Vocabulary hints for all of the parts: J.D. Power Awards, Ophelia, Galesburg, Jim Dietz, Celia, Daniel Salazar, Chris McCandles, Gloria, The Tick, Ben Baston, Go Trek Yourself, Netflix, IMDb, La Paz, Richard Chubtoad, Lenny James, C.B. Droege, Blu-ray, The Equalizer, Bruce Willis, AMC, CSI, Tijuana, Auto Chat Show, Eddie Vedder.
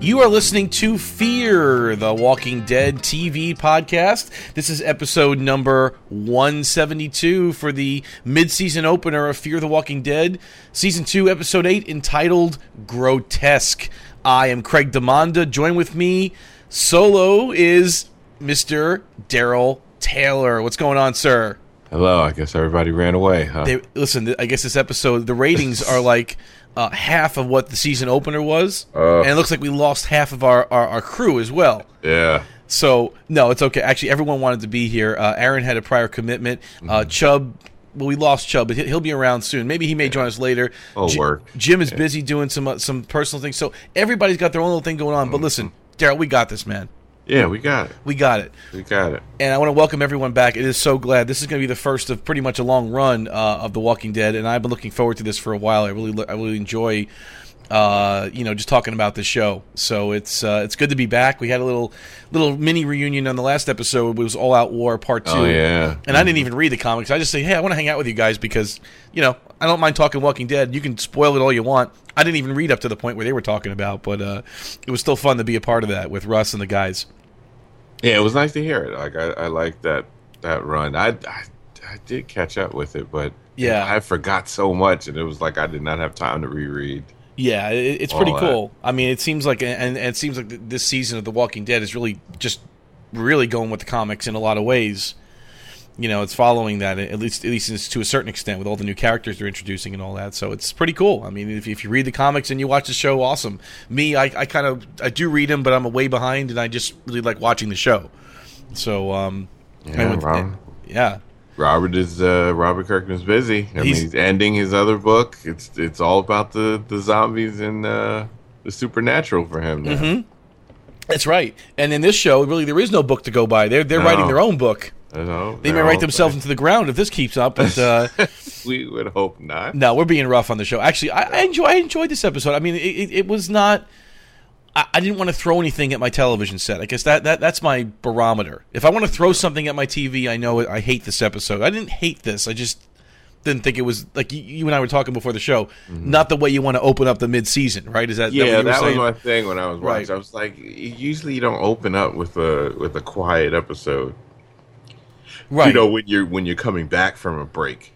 You are listening to Fear the Walking Dead TV podcast. This is episode number 172 for the mid-season opener of Fear the Walking Dead, season 2, episode 8, entitled Grotesque. I am Craig Demanda. Join with me solo is Mr. Daryl Taylor. What's going on, sir? Hello. I guess everybody ran away, huh? Listen, I guess this episode, the ratings are like... half of what the season opener was, and it looks like we lost half of our crew as well. Yeah. So, no, it's okay. Actually, everyone wanted to be here. Aaron had a prior commitment. Chubb, well, we lost Chubb, but he'll be around soon. Maybe he may join us later. Work. Jim is busy doing some personal things. So everybody's got their own little thing going on. But listen, Daryl, we got this, man. Yeah, we got it. And I want to welcome everyone back. It is so glad. This is going to be the first of pretty much a long run of The Walking Dead, and I've been looking forward to this for a while. I really enjoy, just talking about the show. So it's good to be back. We had a little mini reunion on the last episode. It was All Out War Part 2. Oh, yeah. And I didn't even read the comics. I just say, hey, I want to hang out with you guys because, I don't mind talking Walking Dead. You can spoil it all you want. I didn't even read up to the point where they were talking about, but it was still fun to be a part of that with Russ and the guys. Yeah, it was nice to hear it. Like I liked that run. I did catch up with it, but yeah, I forgot so much, and it was like I did not have time to reread. Yeah, it's pretty cool. I mean, it seems like, and it seems like this season of The Walking Dead is really going with the comics in a lot of ways. It's following that at least it's to a certain extent with all the new characters they're introducing and all that. So it's pretty cool. I mean, if you read the comics and you watch the show, awesome. Me, I do read them, but I'm way behind, and I just really like watching the show. So Robert Kirkman's busy. He's ending his other book. It's all about the zombies and the supernatural for him now. Mm-hmm. That's right. And in this show, really, there is no book to go by. They're writing their own book. They may write themselves into the ground if this keeps up, but we would hope not. No, we're being rough on the show. Actually, I enjoyed this episode. I mean, it was not. I didn't want to throw anything at my television set. I guess that's my barometer. If I want to throw something at my TV, I know I hate this episode. I didn't hate this. I just didn't think it was like you and I were talking before the show. Mm-hmm. Not the way you want to open up the mid-season, right? Is that that was my thing when I was watching. Right. I was like, usually you don't open up with a quiet episode. Right. When you're coming back from a break.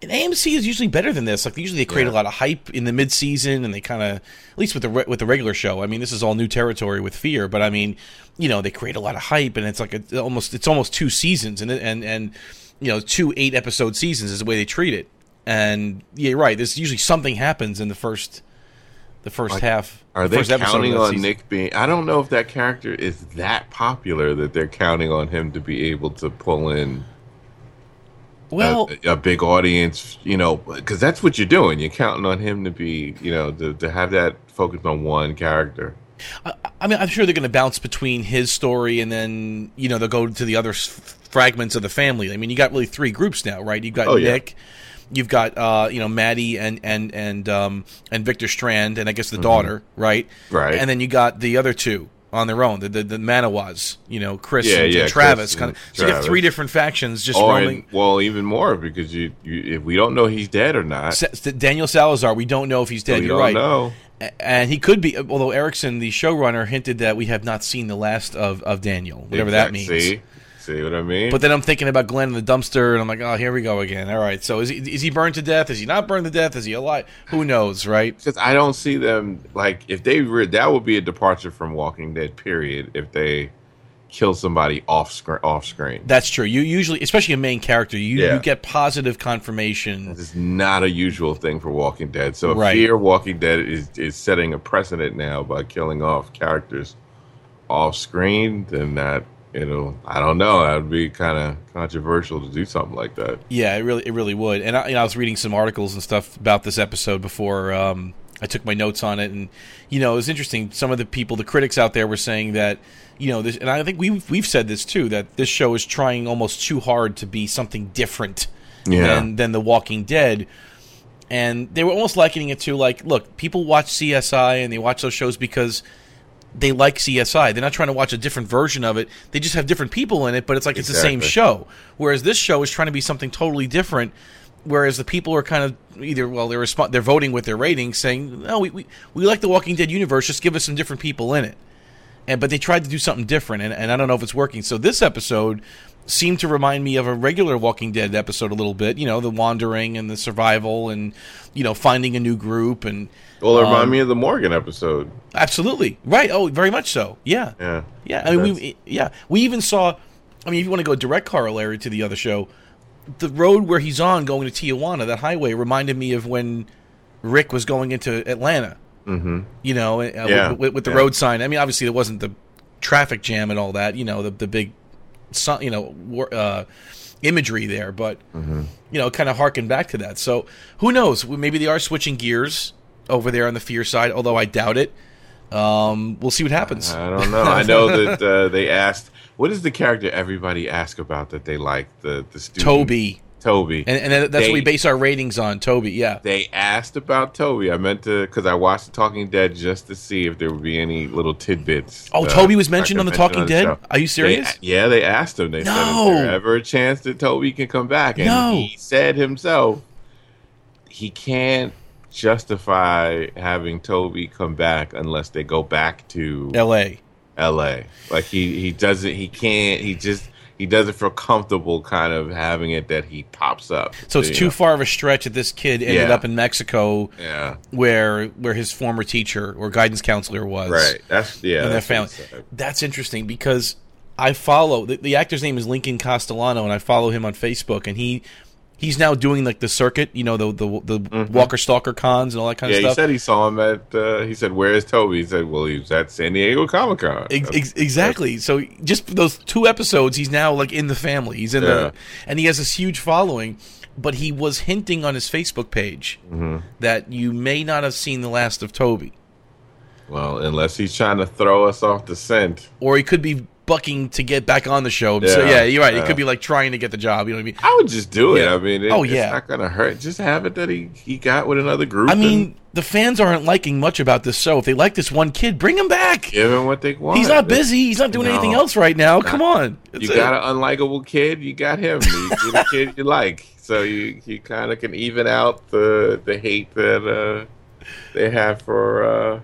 And AMC is usually better than this. Like usually they create a lot of hype in the mid-season, and they kind of, at least with the regular show. I mean, this is all new territory with Fear, but I mean, they create a lot of hype, and it's like almost two seasons, and 2 8-episode seasons is the way they treat it. And yeah, you're right. There's usually something happens in the first half. Are they counting on Nick being... I don't know if that character is that popular that they're counting on him to be able to pull in a big audience, because that's what you're doing. You're counting on him to be, to have that focus on one character. I mean, I'm sure they're going to bounce between his story and then, they'll go to the other fragments of the family. I mean, you got really three groups now, right? You've got Nick... Yeah. You've got, Maddie and Victor Strand, and I guess the daughter, right? Right. And then you got the other two. on their own, the Manawas, you know, Chris and Travis. Kind of, so you have three different factions just roaming. Well, even more, because if we don't know he's dead or not. Daniel Salazar, we don't know if he's dead. You're right. We don't know. And he could be, although Erickson, the showrunner, hinted that we have not seen the last of Daniel, whatever that means. See what I mean? But then I'm thinking about Glenn in the dumpster, and I'm like, oh, here we go again. All right, so is he burned to death? Is he not burned to death? Is he alive? Who knows, right? Because I don't see them, like, if they that would be a departure from Walking Dead, period, if they kill somebody off screen. That's true. You usually, especially a main character, you get positive confirmation. It's not a usual thing for Walking Dead. So Fear Walking Dead is setting a precedent now by killing off characters off screen, then that... You know, I don't know. That would be kind of controversial to do something like that. Yeah, it really would. And I was reading some articles and stuff about this episode before I took my notes on it, and you know, it was interesting. Some of the people, the critics out there, were saying that you know, this, and I think we've said this too, that this show is trying almost too hard to be something different than The Walking Dead. And they were almost likening it to like, look, people watch CSI and they watch those shows because they like CSI. They're not trying to watch a different version of it. They just have different people in it, but it's like It's the same show. Whereas this show is trying to be something totally different, whereas the people are kind of either, well, they're voting with their ratings saying, no, we like the Walking Dead universe, just give us some different people in it. But they tried to do something different, and I don't know if it's working. So this episode seemed to remind me of a regular Walking Dead episode a little bit, you know, the wandering and the survival and, you know, finding a new group. And well, it reminded me of the Morgan episode. Absolutely. Right. Oh, very much so. Yeah. Yeah. Yeah. I mean, we even saw, I mean, if you want to go direct corollary to the other show, the road where he's on going to Tijuana, that highway, reminded me of when Rick was going into Atlanta, you know, with the road sign. I mean, obviously, there wasn't the traffic jam and all that, you know, the big... you know, imagery there, but you know, kind of harken back to that. So who knows? Maybe they are switching gears over there on the Fear side, although I doubt it. We'll see what happens. I don't know. I know that they asked, what is the character everybody asked about that they like? The student? Toby. And that's what we base our ratings on, Toby, yeah. They asked about Toby. I meant to, because I watched The Talking Dead just to see if there would be any little tidbits. Oh, Toby was mentioned on The Talking Dead? Are you serious? They asked him. They said, is there ever a chance that Toby can come back? And he said himself, he can't justify having Toby come back unless they go back to... L.A. Like, he doesn't, he can't, he just... He doesn't feel comfortable kind of having it that he pops up. So it's too far of a stretch that this kid ended up in Mexico where his former teacher or guidance counselor was. Right. And their family. That's interesting because I follow the actor's name is Lincoln Castellano, and I follow him on Facebook, and he's now doing like the circuit, you know, the Walker Stalker cons and all that kind of stuff. Yeah, he said he saw him at. He said, "Where is Toby?" He said, "Well, he was at San Diego Comic Con." Exactly. So just those two episodes, he's now like in the family. He's in the, and he has this huge following. But he was hinting on his Facebook page that you may not have seen the last of Toby. Well, unless he's trying to throw us off the scent, or he could be bucking to get back on the show. Yeah, so, you're right. It could be like trying to get the job. You know what I mean? I would just do it. I mean, it's not going to hurt. Just have it that he got with another group. I mean, the fans aren't liking much about this show. If they like this one kid, bring him back. Give him what they want. He's not busy. He's not doing anything else right now. Come on. You got an unlikable kid, you got him. You get a kid you like. So you kind of can even out the hate that they have for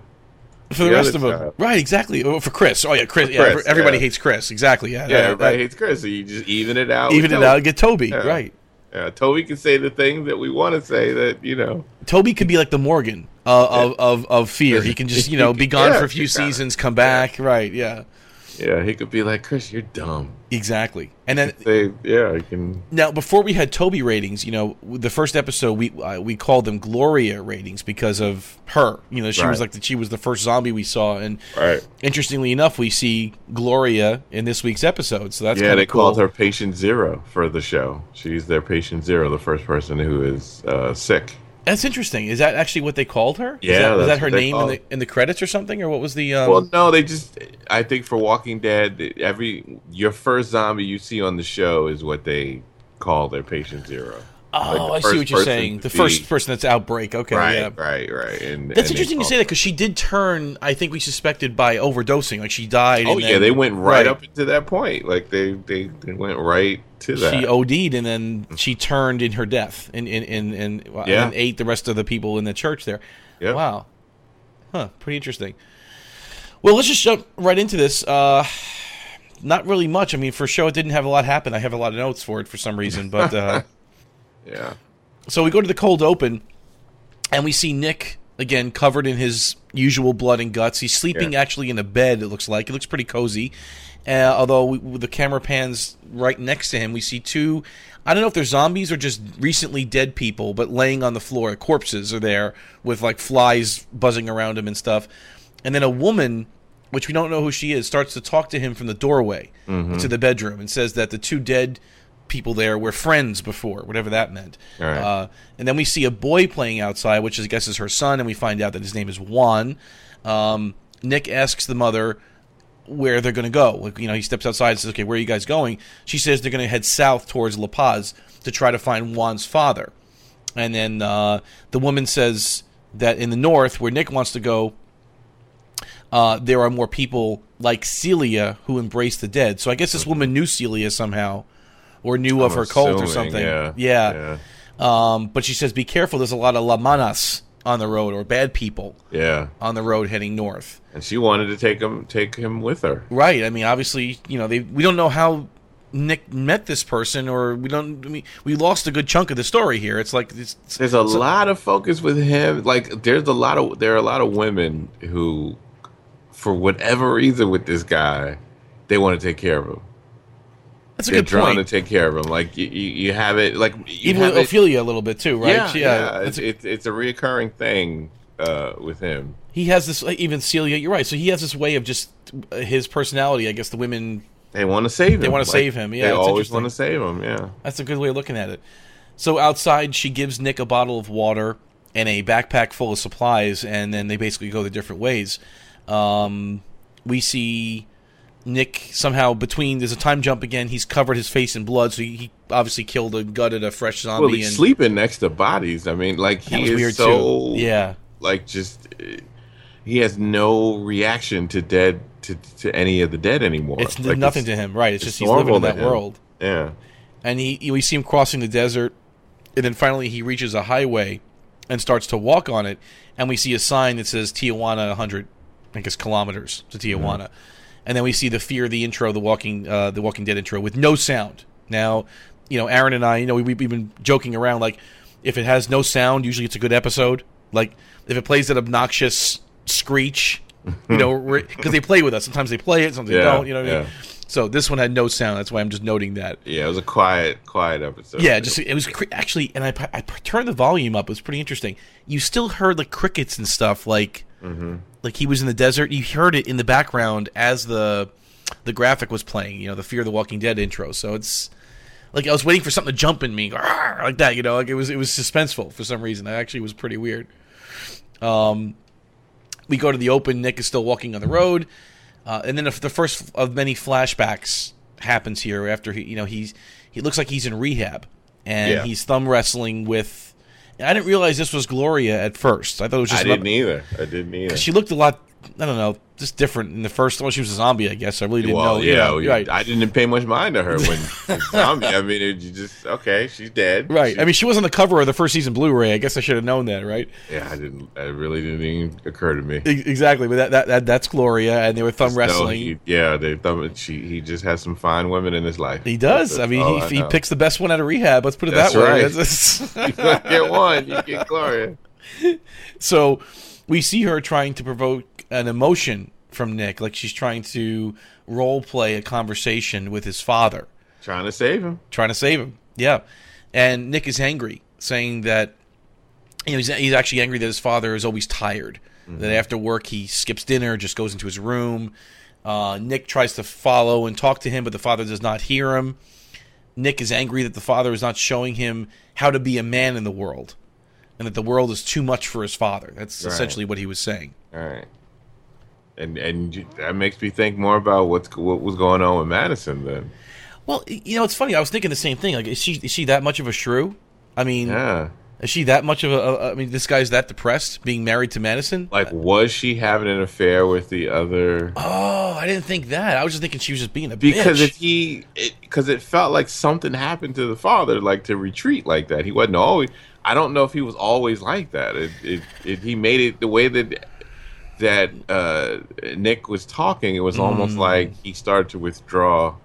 the rest of them. Right, exactly. For Chris. Oh, yeah, Chris. Yeah, everybody hates Chris. Exactly. Yeah, everybody hates Chris. So you just even it out. Even it out and get Toby. Yeah. Right. Yeah, Toby can say the things that we want to say that, you know. Toby could be like the Morgan of Fear. He can just, you know, be gone for a few seasons, come back. Yeah. Right, yeah. Yeah, he could be like, Chris, you're dumb. Exactly. And then I can. Now, before we had Toby ratings, you know, the first episode we called them Gloria ratings because of her. You know, she was like she was the first zombie we saw, and interestingly enough, we see Gloria in this week's episode. So that's they called her Patient Zero for the show. She's their Patient Zero, the first person who is sick. That's interesting. Is that actually what they called her? Yeah. Was that her name in the credits or something? Or what was the... Well, no, they just... I think for Walking Dead, your first zombie you see on the show is what they call their Patient Zero. Oh, like I see what you're saying. The first person that's Outbreak. Okay, right, yeah. Right. That's interesting you say that, because she did turn, I think we suspected, by overdosing. Like, she died. Oh, and yeah, they went right up to that point. Like, they went right to that. She OD'd, and then she turned in her death and ate the rest of the people in the church there. Yep. Wow. Huh, pretty interesting. Well, let's just jump right into this. Not really much. I mean, for a show, it didn't have a lot happen. I have a lot of notes for it for some reason, but... yeah. So we go to the cold open, and we see Nick, again, covered in his usual blood and guts. He's sleeping actually in a bed, it looks like. It looks pretty cozy. Although the camera pans right next to him, we see two, I don't know if they're zombies or just recently dead people, but laying on the floor. Corpses are there with, like, flies buzzing around him and stuff. And then a woman, which we don't know who she is, starts to talk to him from the doorway to the bedroom and says that the two dead people there were friends before, whatever that meant. Right. And then we see a boy playing outside, which I guess is her son, and we find out that his name is Juan. Nick asks the mother where they're going to go. Like, you know, he steps outside and says, okay, where are you guys going? She says they're going to head south towards La Paz to try to find Juan's father. And then the woman says that in the north, where Nick wants to go, there are more people like Celia who embrace the dead. So I guess this woman knew Celia somehow. Or knew of her cult or something. Yeah. But she says, be careful. There's a lot of lamanas on the road, or bad people on the road heading north. And she wanted to take him with her. Right. I mean, obviously, you know, we don't know how Nick met this person, or we lost a good chunk of the story here. It's like... There's a lot of focus with him. Like, there are a lot of women who, for whatever reason with this guy, they want to take care of him. They're trying to take care of him. Like, you have it. Like, even with Ophelia a little bit too, right? Yeah. It's a reoccurring thing with him. He has this. Even Celia, you're right. So he has this way of just his personality. I guess the women, they want to save him. Yeah, they always want to save him. Yeah, that's a good way of looking at it. So outside, she gives Nick a bottle of water and a backpack full of supplies, and then they basically go their different ways. We see Nick somehow between, there's a time jump again, he's covered his face in blood, so he obviously killed and gutted a fresh zombie. Well, he's sleeping next to bodies. I mean, like, he is so too. Like, just, he has no reaction to dead to any of the dead anymore. It's like, nothing to him, right? It's just he's living in that world. Yeah. And we see him crossing the desert, and then finally he reaches a highway and starts to walk on it, and we see a sign that says Tijuana 100, I guess, kilometers to Tijuana. Mm-hmm. And then we see the Fear, the intro, the Walking Dead intro with no sound. Now, you know, Aaron and I, you know, we've been joking around, like, if it has no sound, usually it's a good episode. Like, if it plays that obnoxious screech, you know, because they play with us. Sometimes they play it, sometimes they don't, you know what I mean? So this one had no sound. That's why I'm just noting that. Yeah, it was a quiet episode. Yeah, just it was actually, and I turned the volume up. It was pretty interesting. You still heard the crickets and stuff, like, like he was in the desert. You heard it in the background as the graphic was playing. You know, the Fear the Walking Dead intro. So it's like I was waiting for something to jump in me, like that. You know, like it was suspenseful for some reason. That actually was pretty weird. We go to the open. Nick is still walking on the road. And then the first of many flashbacks happens here after he looks like he's in rehab and he's thumb wrestling with. And I didn't realize this was Gloria at first. I thought it was just. I didn't either. She looked a lot. I don't know, just different in the first. Well, she was a zombie, I guess. I really didn't know. Yeah, right. I didn't pay much mind to her when zombie. I mean, you just she's dead. Right. I mean, she was on the cover of the first season Blu-ray. I guess I should have known that, right? Yeah, I didn't. It really didn't even occur to me. Exactly, but that's Gloria, and they were thumb wrestling. He just has some fine women in his life. He does. I mean, he picks the best one out of rehab. Let's put it that way. That's right. You get one, you get Gloria. So we see her trying to provoke an emotion from Nick, like she's trying to role play a conversation with his father, trying to save him. Yeah, and Nick is angry, saying that he's actually angry that his father is always tired. That after work he skips dinner, just goes into his room. Nick tries to follow and talk to him, but the father does not hear him. Nick is angry that the father is not showing him how to be a man in the world, and that the world is too much for his father. That's essentially what he was saying. All right. And that makes me think more about what was going on with Madison then. Well, you know, it's funny. I was thinking the same thing. Like, is she that much of a shrew? I I mean, yeah. Is she that much of a... I mean, this guy's that depressed, being married to Madison? Like, was she having an affair with the other... Oh, I didn't think that. I was just thinking she was just being a bitch. Because it felt like something happened to the father, like, to retreat like that. He wasn't always... I don't know if he was always like that. He made it the way that Nick was talking. It was almost like he started to withdraw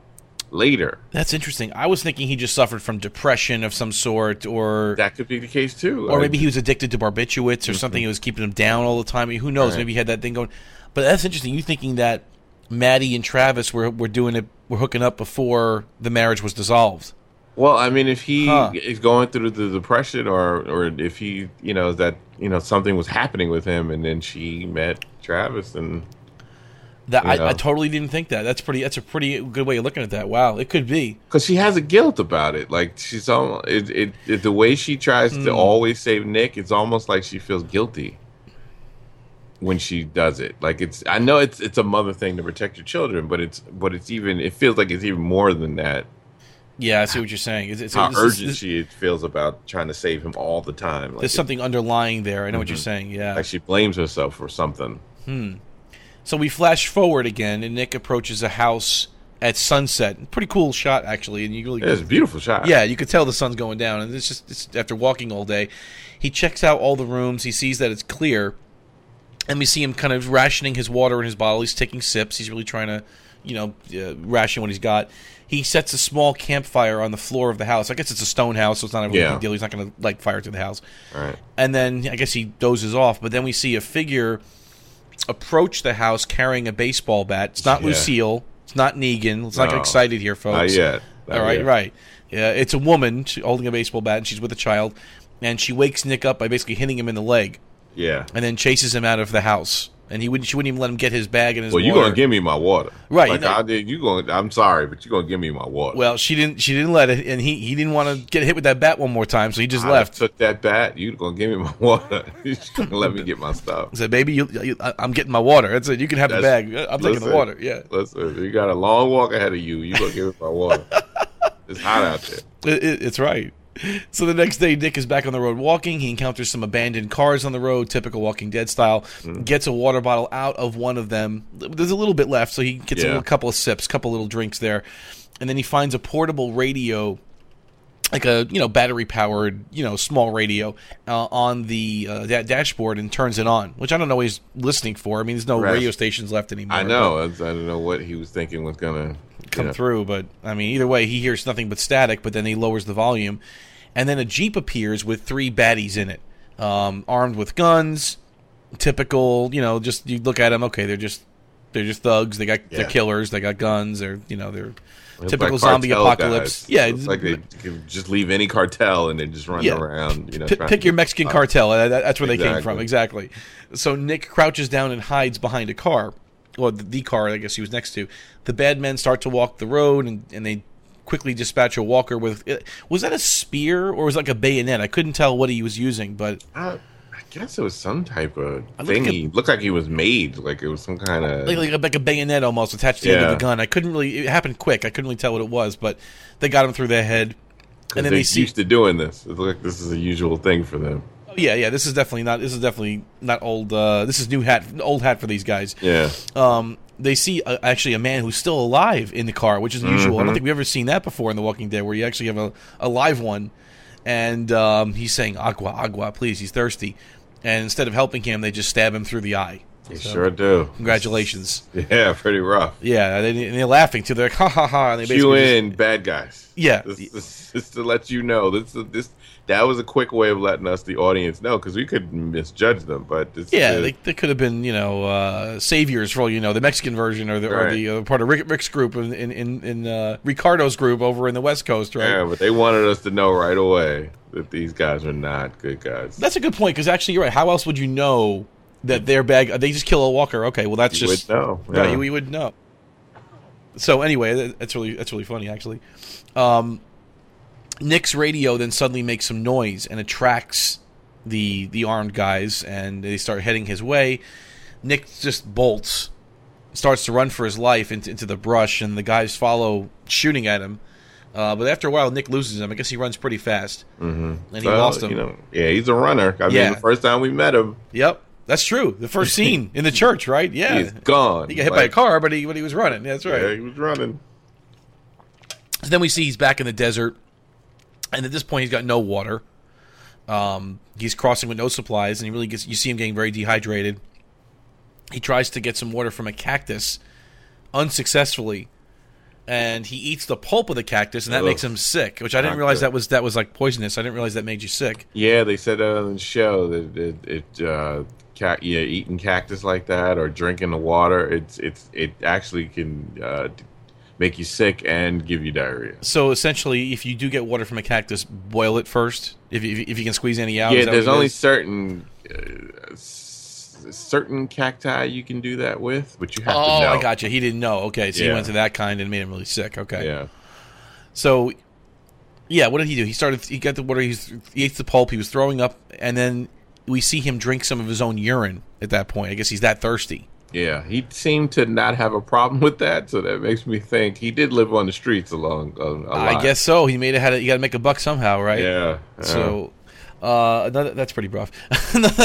later. That's interesting. I was thinking he just suffered from depression of some sort, or that could be the case too. Or maybe he was addicted to barbiturates or something that was keeping him down all the time. I mean, who knows? Right. Maybe he had that thing going. But that's interesting. You thinking that Maddie and Travis were hooking up before the marriage was dissolved. Well, I mean, if he is going through the depression, or if he, something was happening with him, and then she met Travis, and that I totally didn't think that. That's a pretty good way of looking at that. Wow, it could be because she has a guilt about it. Like she's almost, the way she tries to always save Nick. It's almost like she feels guilty when she does it. Like I know it's a mother thing to protect your children, but it feels like it's even more than that. Yeah, I see what you're saying. How urgent she feels about trying to save him all the time. Like, there's something underlying there. I know what you're saying, yeah. Like she blames herself for something. So we flash forward again, and Nick approaches a house at sunset. Pretty cool shot, actually. And it's a beautiful shot. Yeah, you could tell the sun's going down. And it's just after walking all day. He checks out all the rooms. He sees that it's clear. And we see him kind of rationing his water in his bottle. He's taking sips. He's really trying to... ration what he's got. He sets a small campfire on the floor of the house. I guess it's a stone house, so it's not a really big deal. He's not going to light fire to the house. All right. And then I guess he dozes off, but then we see a figure approach the house carrying a baseball bat. It's not Lucille. It's not Negan. Let's not get excited here, folks. Not yet. All right. Yeah, it's a woman holding a baseball bat, and she's with a child, and she wakes Nick up by basically hitting him in the leg. Yeah. And then chases him out of the house. And she wouldn't even let him get his bag and his water. Well, you're going to give me my water. Right. Like I'm sorry, but you're going to give me my water. Well, she didn't let it, and he didn't want to get hit with that bat one more time, so he just left. Took that bat. You're going to give me my water. You're just going to let me get my stuff. He said, baby, I'm getting my water. That's it. You can have the bag. I'm taking the water. Yeah. Listen, you got a long walk ahead of you. You're going to give me my water. It's hot out there. It's right. So the next day, Nick is back on the road walking. He encounters some abandoned cars on the road, typical Walking Dead style. Gets a water bottle out of one of them. There's a little bit left, so he gets a couple of sips, couple little drinks there. And then he finds a portable radio, like a battery-powered small radio on the dashboard, and turns it on, which I don't know what he's listening for. I mean, there's no radio stations left anymore. I know. I don't know what he was thinking was going to... come through, but I mean, either way, he hears nothing but static. But then he lowers the volume, and then a Jeep appears with three baddies in it, armed with guns. Typical, just you look at them. Okay, they're just thugs. They got they're killers. They got guns. They're they're typical like zombie apocalypse. Guys. Yeah, it's like they can just leave any cartel and they just run around. Pick your Mexican cartel. That's where they came from. Exactly. So Nick crouches down and hides behind a car. Well, the car, I guess he was next to. The bad men start to walk the road, and they quickly dispatch a walker with... Was that a spear, or was it like a bayonet? I couldn't tell what he was using, but... I guess it was some type of thingy. Looked like he was made. Like it was some kind of... Like a bayonet almost attached to the end of the gun. I couldn't really... It happened quick. I couldn't really tell what it was, but they got him through their head. And then they're used to doing this. It's like this is a usual thing for them. Yeah. This is definitely not old. This is old hat for these guys. Yeah. They see actually a man who's still alive in the car, which is unusual. I don't think we've ever seen that before in The Walking Dead, where you actually have a live one, and he's saying agua, please. He's thirsty, and instead of helping him, they just stab him through the eye. They sure do. Congratulations. Yeah, pretty rough. Yeah, and they're laughing too. They're like ha ha ha. And they basically bad guys. Yeah, just to let you know, this. That was a quick way of letting us, the audience, know, because we could misjudge them. But they could have been, saviors for all you know, the Mexican version or the part of Rick's group in Ricardo's group over in the West Coast, right? Yeah, but they wanted us to know right away that these guys are not good guys. That's a good point, because actually, you're right. How else would you know that they're bad? They just kill a walker. Okay, well, that's just... You would know. Yeah. Right, you would know. So anyway, that's really funny, actually. Nick's radio then suddenly makes some noise and attracts the armed guys, and they start heading his way. Nick just bolts, starts to run for his life into the brush, and the guys follow, shooting at him. But after a while, Nick loses him. I guess he runs pretty fast. Mm-hmm. And he lost him. You know, yeah, he's a runner. I mean, the first time we met him. Yep, that's true. The first scene in the church, right? Yeah. He's gone. He got hit by a car, but he was running. That's right. Yeah, he was running. So then we see he's back in the desert. And at this point, he's got no water. He's crossing with no supplies. And he really gets. You see him getting very dehydrated. He tries to get some water from a cactus unsuccessfully. And he eats the pulp of the cactus, and that makes him sick. Which I didn't realize that was like poisonous. I didn't realize that made you sick. Yeah, they said that on the show that eating cactus like that or drinking the water, it actually can make you sick and give you diarrhea. So essentially, if you do get water from a cactus, boil it first. If you can squeeze any out. Yeah, there's only certain cacti you can do that with, but you have to know. Oh, I gotcha. He didn't know. Okay, so he went to that kind and made him really sick. Okay. Yeah. So, yeah, what did he do? He got the water, he ate the pulp, he was throwing up, and then we see him drink some of his own urine at that point. I guess he's that thirsty. Yeah, he seemed to not have a problem with that, so that makes me think he did live on the streets a lot. I guess so. He you got to make a buck somehow, right? Yeah. So... that's pretty rough.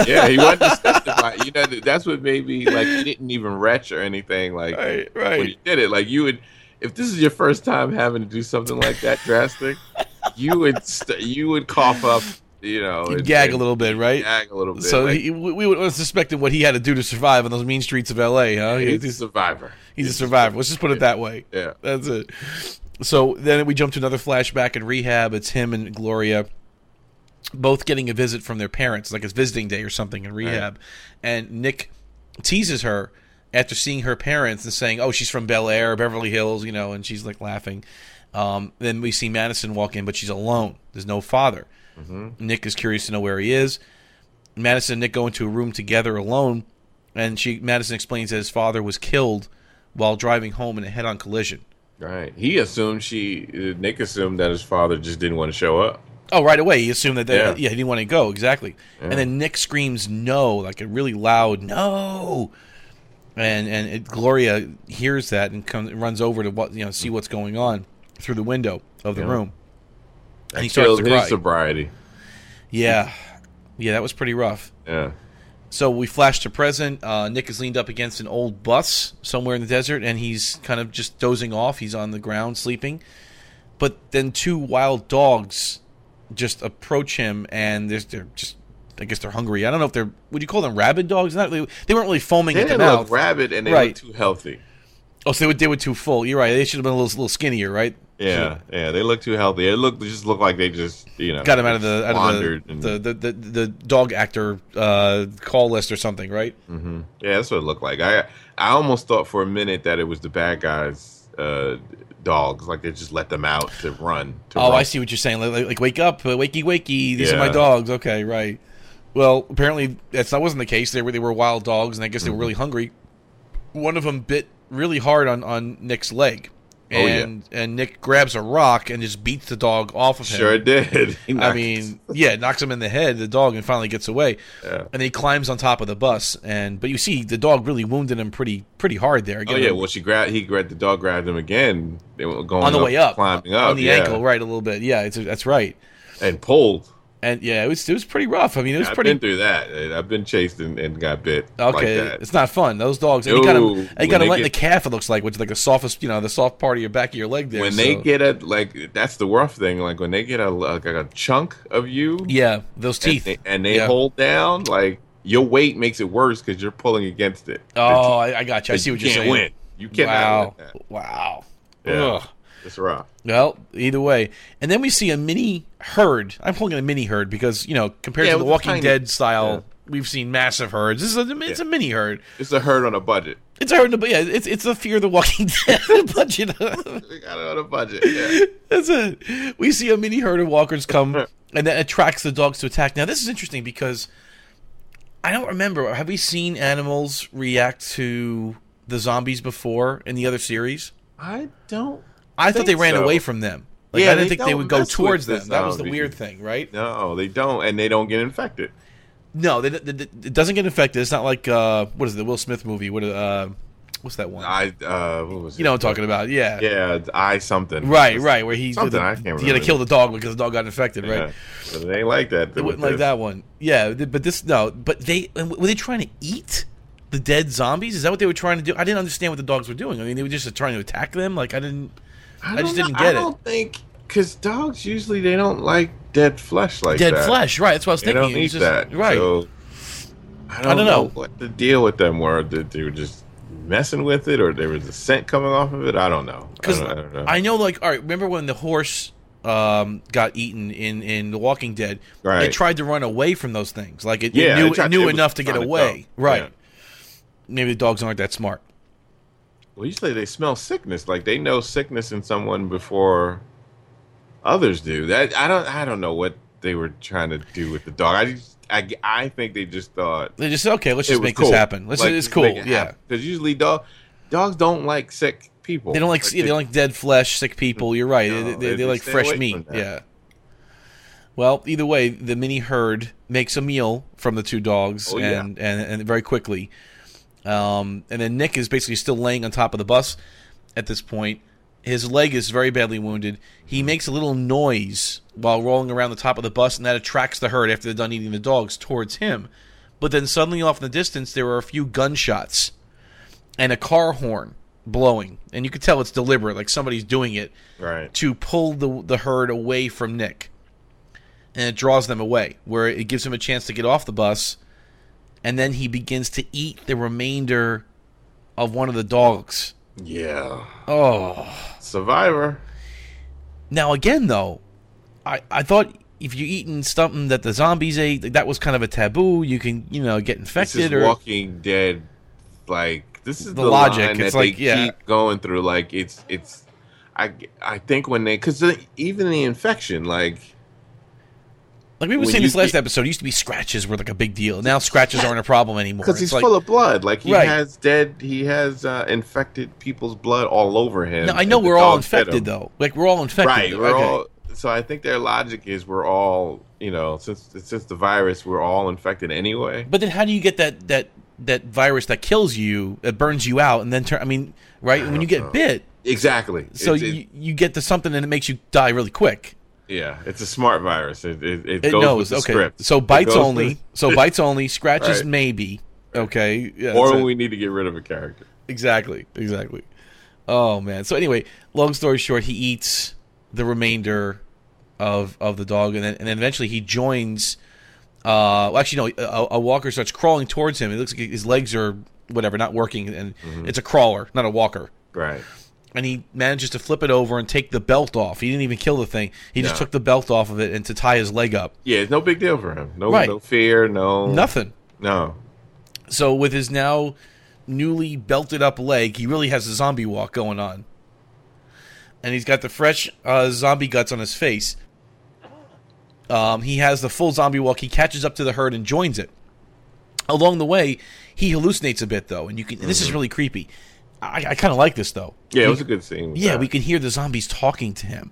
Yeah, he wasn't disgusted by it. You know, that's what made me like. He didn't even retch or anything. Like right. When he did it, like you would, if this is your first time having to do something like that drastic, you would cough up. You know, gag a little bit, right? Gag a little bit. So like, we would suspect what he had to do to survive on those mean streets of L.A. Huh? He's a survivor. He's a survivor. Let's just put it that way. Yeah, that's it. So then we jump to another flashback in rehab. It's him and Gloria. Both getting a visit from their parents, like it's visiting day or something in rehab. Right. And Nick teases her after seeing her parents and saying, oh, she's from Bel Air, Beverly Hills, you know, and she's like laughing. Then we see Madison walk in, but she's alone. There's no father. Mm-hmm. Nick is curious to know where he is. Madison and Nick go into a room together alone, and Madison explains that his father was killed while driving home in a head-on collision. Right. Nick assumed that his father just didn't want to show up. Oh, right away. He assumed that he didn't want to go. Exactly. Yeah. And then Nick screams no, like a really loud no. And Gloria hears that and runs over to see what's going on through the window of the room. And he starts to cry. His sobriety. Yeah. Yeah, that was pretty rough. Yeah. So we flash to present. Nick is leaned up against an old bus somewhere in the desert, and he's kind of just dozing off. He's on the ground sleeping. But then two wild dogs... just approach him, and they're just, I guess they're hungry. I don't know if they're, would you call them rabid dogs? Not really, they weren't really foaming at the mouth. They didn't look rabid, and they were too healthy. Oh, so they were too full. You're right. They should have been a little skinnier, right? Yeah, so, yeah. They looked too healthy. They just looked like they just, you know. Got him out of the dog actor call list or something, right? Mm-hmm. Yeah, that's what it looked like. I almost thought for a minute that it was the bad guys, dogs, like they just let them out to run. I see what you're saying. Like wake up, wakey, wakey. These are my dogs. Okay, right. Well, apparently that wasn't the case. They were wild dogs, and I guess they were really hungry. One of them bit really hard on Nick's leg, and Nick grabs a rock and just beats the dog off of him. Sure did. Knocks him in the head, the dog, and finally gets away. Yeah. And then he climbs on top of the bus, but you see the dog really wounded him pretty hard there. Again, the dog grabbed him again. They were going on the way up, climbing up on the ankle, right, a little bit. Yeah, that's right. And pulled. And yeah, it was pretty rough. I mean, I've been through that. I've been chased and got bit. Okay, like that. It's not fun. Those dogs. Ooh, they got to let the calf. It looks like, which is like the softest, the soft part of your back of your leg. There. When they get it, like that's the rough thing. Like when they get a chunk of you. Yeah, those teeth. And they hold down. Like your weight makes it worse because you're pulling against it. Oh, I got you. I see what you're saying. You can't win. You cannot win that. Wow. Yeah. Ugh. It's rough. Well, either way. And then we see a mini herd. I'm calling it a mini herd because, compared to the Walking Dead style, we've seen massive herds. It's a mini herd. It's a herd on a budget. It's a herd on a budget. Yeah, it's a Fear the Walking Dead budget. We got it on a budget, yeah. That's it. We see a mini herd of walkers come, and that attracts the dogs to attack. Now, this is interesting because I don't remember. Have we seen animals react to the zombies before in the other series? I thought they ran away from them. Like, yeah, I didn't think they would go towards them. That was the weird thing, right? No, they don't, and they don't get infected. No, it doesn't get infected. It's not like what is it, the Will Smith movie? What what's that one? What was it? You know what I'm talking about, yeah. Yeah, I something. Right, right, where he's gonna kill the dog because the dog got infected, yeah. Right? But they ain't like that. They wouldn't like that one. Yeah, but this were they trying to eat the dead zombies? Is that what they were trying to do? I didn't understand what the dogs were doing. I mean, they were just trying to attack them. Like I just didn't get it. I don't think because dogs usually they don't like dead flesh like that. Dead flesh, right? That's what I was thinking. They don't eat that, right? So, I don't know what the deal with them were. They were just messing with it, or there was a scent coming off of it. I don't know. Because I know, like, all right, remember when the horse got eaten in The Walking Dead? Right. It tried to run away from those things. Like it knew enough to get away. Right. Yeah. Maybe the dogs aren't that smart. Well, usually they smell sickness. Like they know sickness in someone before others do. That I don't know what they were trying to do with the dog. I think they just thought... They just said, okay, let's just make this happen. It's cool, yeah. Because usually dogs don't like sick people. They don't like they don't like dead flesh, sick people. You're right. No, they like fresh meat, yeah. Well, either way, the mini herd makes a meal from the two dogs and very quickly. And then Nick is basically still laying on top of the bus at this point. His leg is very badly wounded. He makes a little noise while rolling around the top of the bus, and that attracts the herd after they're done eating the dogs towards him. But then suddenly off in the distance, there are a few gunshots and a car horn blowing. And you can tell it's deliberate, like somebody's doing it to pull the herd away from Nick. And it draws them away, where it gives him a chance to get off the bus, and then he begins to eat the remainder of one of the dogs. Yeah. Oh. Survivor. Now, again, though, I thought if you're eating something that the zombies ate, that was kind of a taboo. You can, get infected. This is Walking Dead. Like, this is the logic. Line it's that like, they keep going through. Like, it's. I think when they. Because even the infection, like. Like we were saying this last episode, it used to be scratches were like a big deal. Now scratches aren't a problem anymore. Because he's full of blood. Like he has infected people's blood all over him. No, I know we're all infected though. Like we're all infected. Right. So I think their logic is we're all, since the virus, we're all infected anyway. But then how do you get that virus that kills you, that burns you out, and then when you get bit. Exactly. So you get to something and it makes you die really quick. Yeah, it's a smart virus. It goes knows. With the script. So bites only. So bites only. Scratches maybe. Okay. Yeah, or we need to get rid of a character. Exactly. Oh man. So anyway, long story short, he eats the remainder of the dog, and then eventually he joins. A walker starts crawling towards him. It looks like his legs are not working, and it's a crawler, not a walker. Right. And he manages to flip it over and take the belt off. He didn't even kill the thing. He just took the belt off of it and to tie his leg up. Yeah, it's no big deal for him. No fear, no... Nothing. No. So with his now newly belted up leg, he really has a zombie walk going on. And he's got the fresh zombie guts on his face. He has the full zombie walk. He catches up to the herd and joins it. Along the way, he hallucinates a bit, though. And you can. And this is really creepy. I kind of like this, though. Yeah, it was a good scene. Yeah, we can hear the zombies talking to him,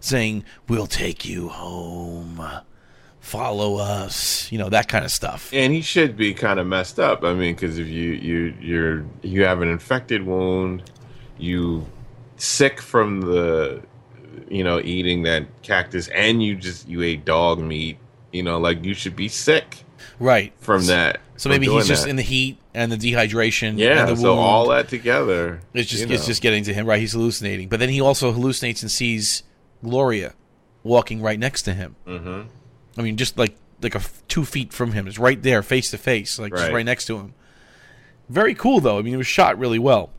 saying, "We'll take you home. Follow us." That kind of stuff. And he should be kind of messed up. I mean, because if you have an infected wound, you sick from the eating that cactus, and you ate dog meat. Like you should be sick. Right. From that. So maybe he's just in the heat and the dehydration. Yeah, and the wound. So all that together. It's just getting to him, right? He's hallucinating. But then he also hallucinates and sees Gloria walking right next to him. Mm-hmm. I mean, just like 2 feet from him. It's right there, face to face, just right next to him. Very cool, though. I mean, it was shot really well.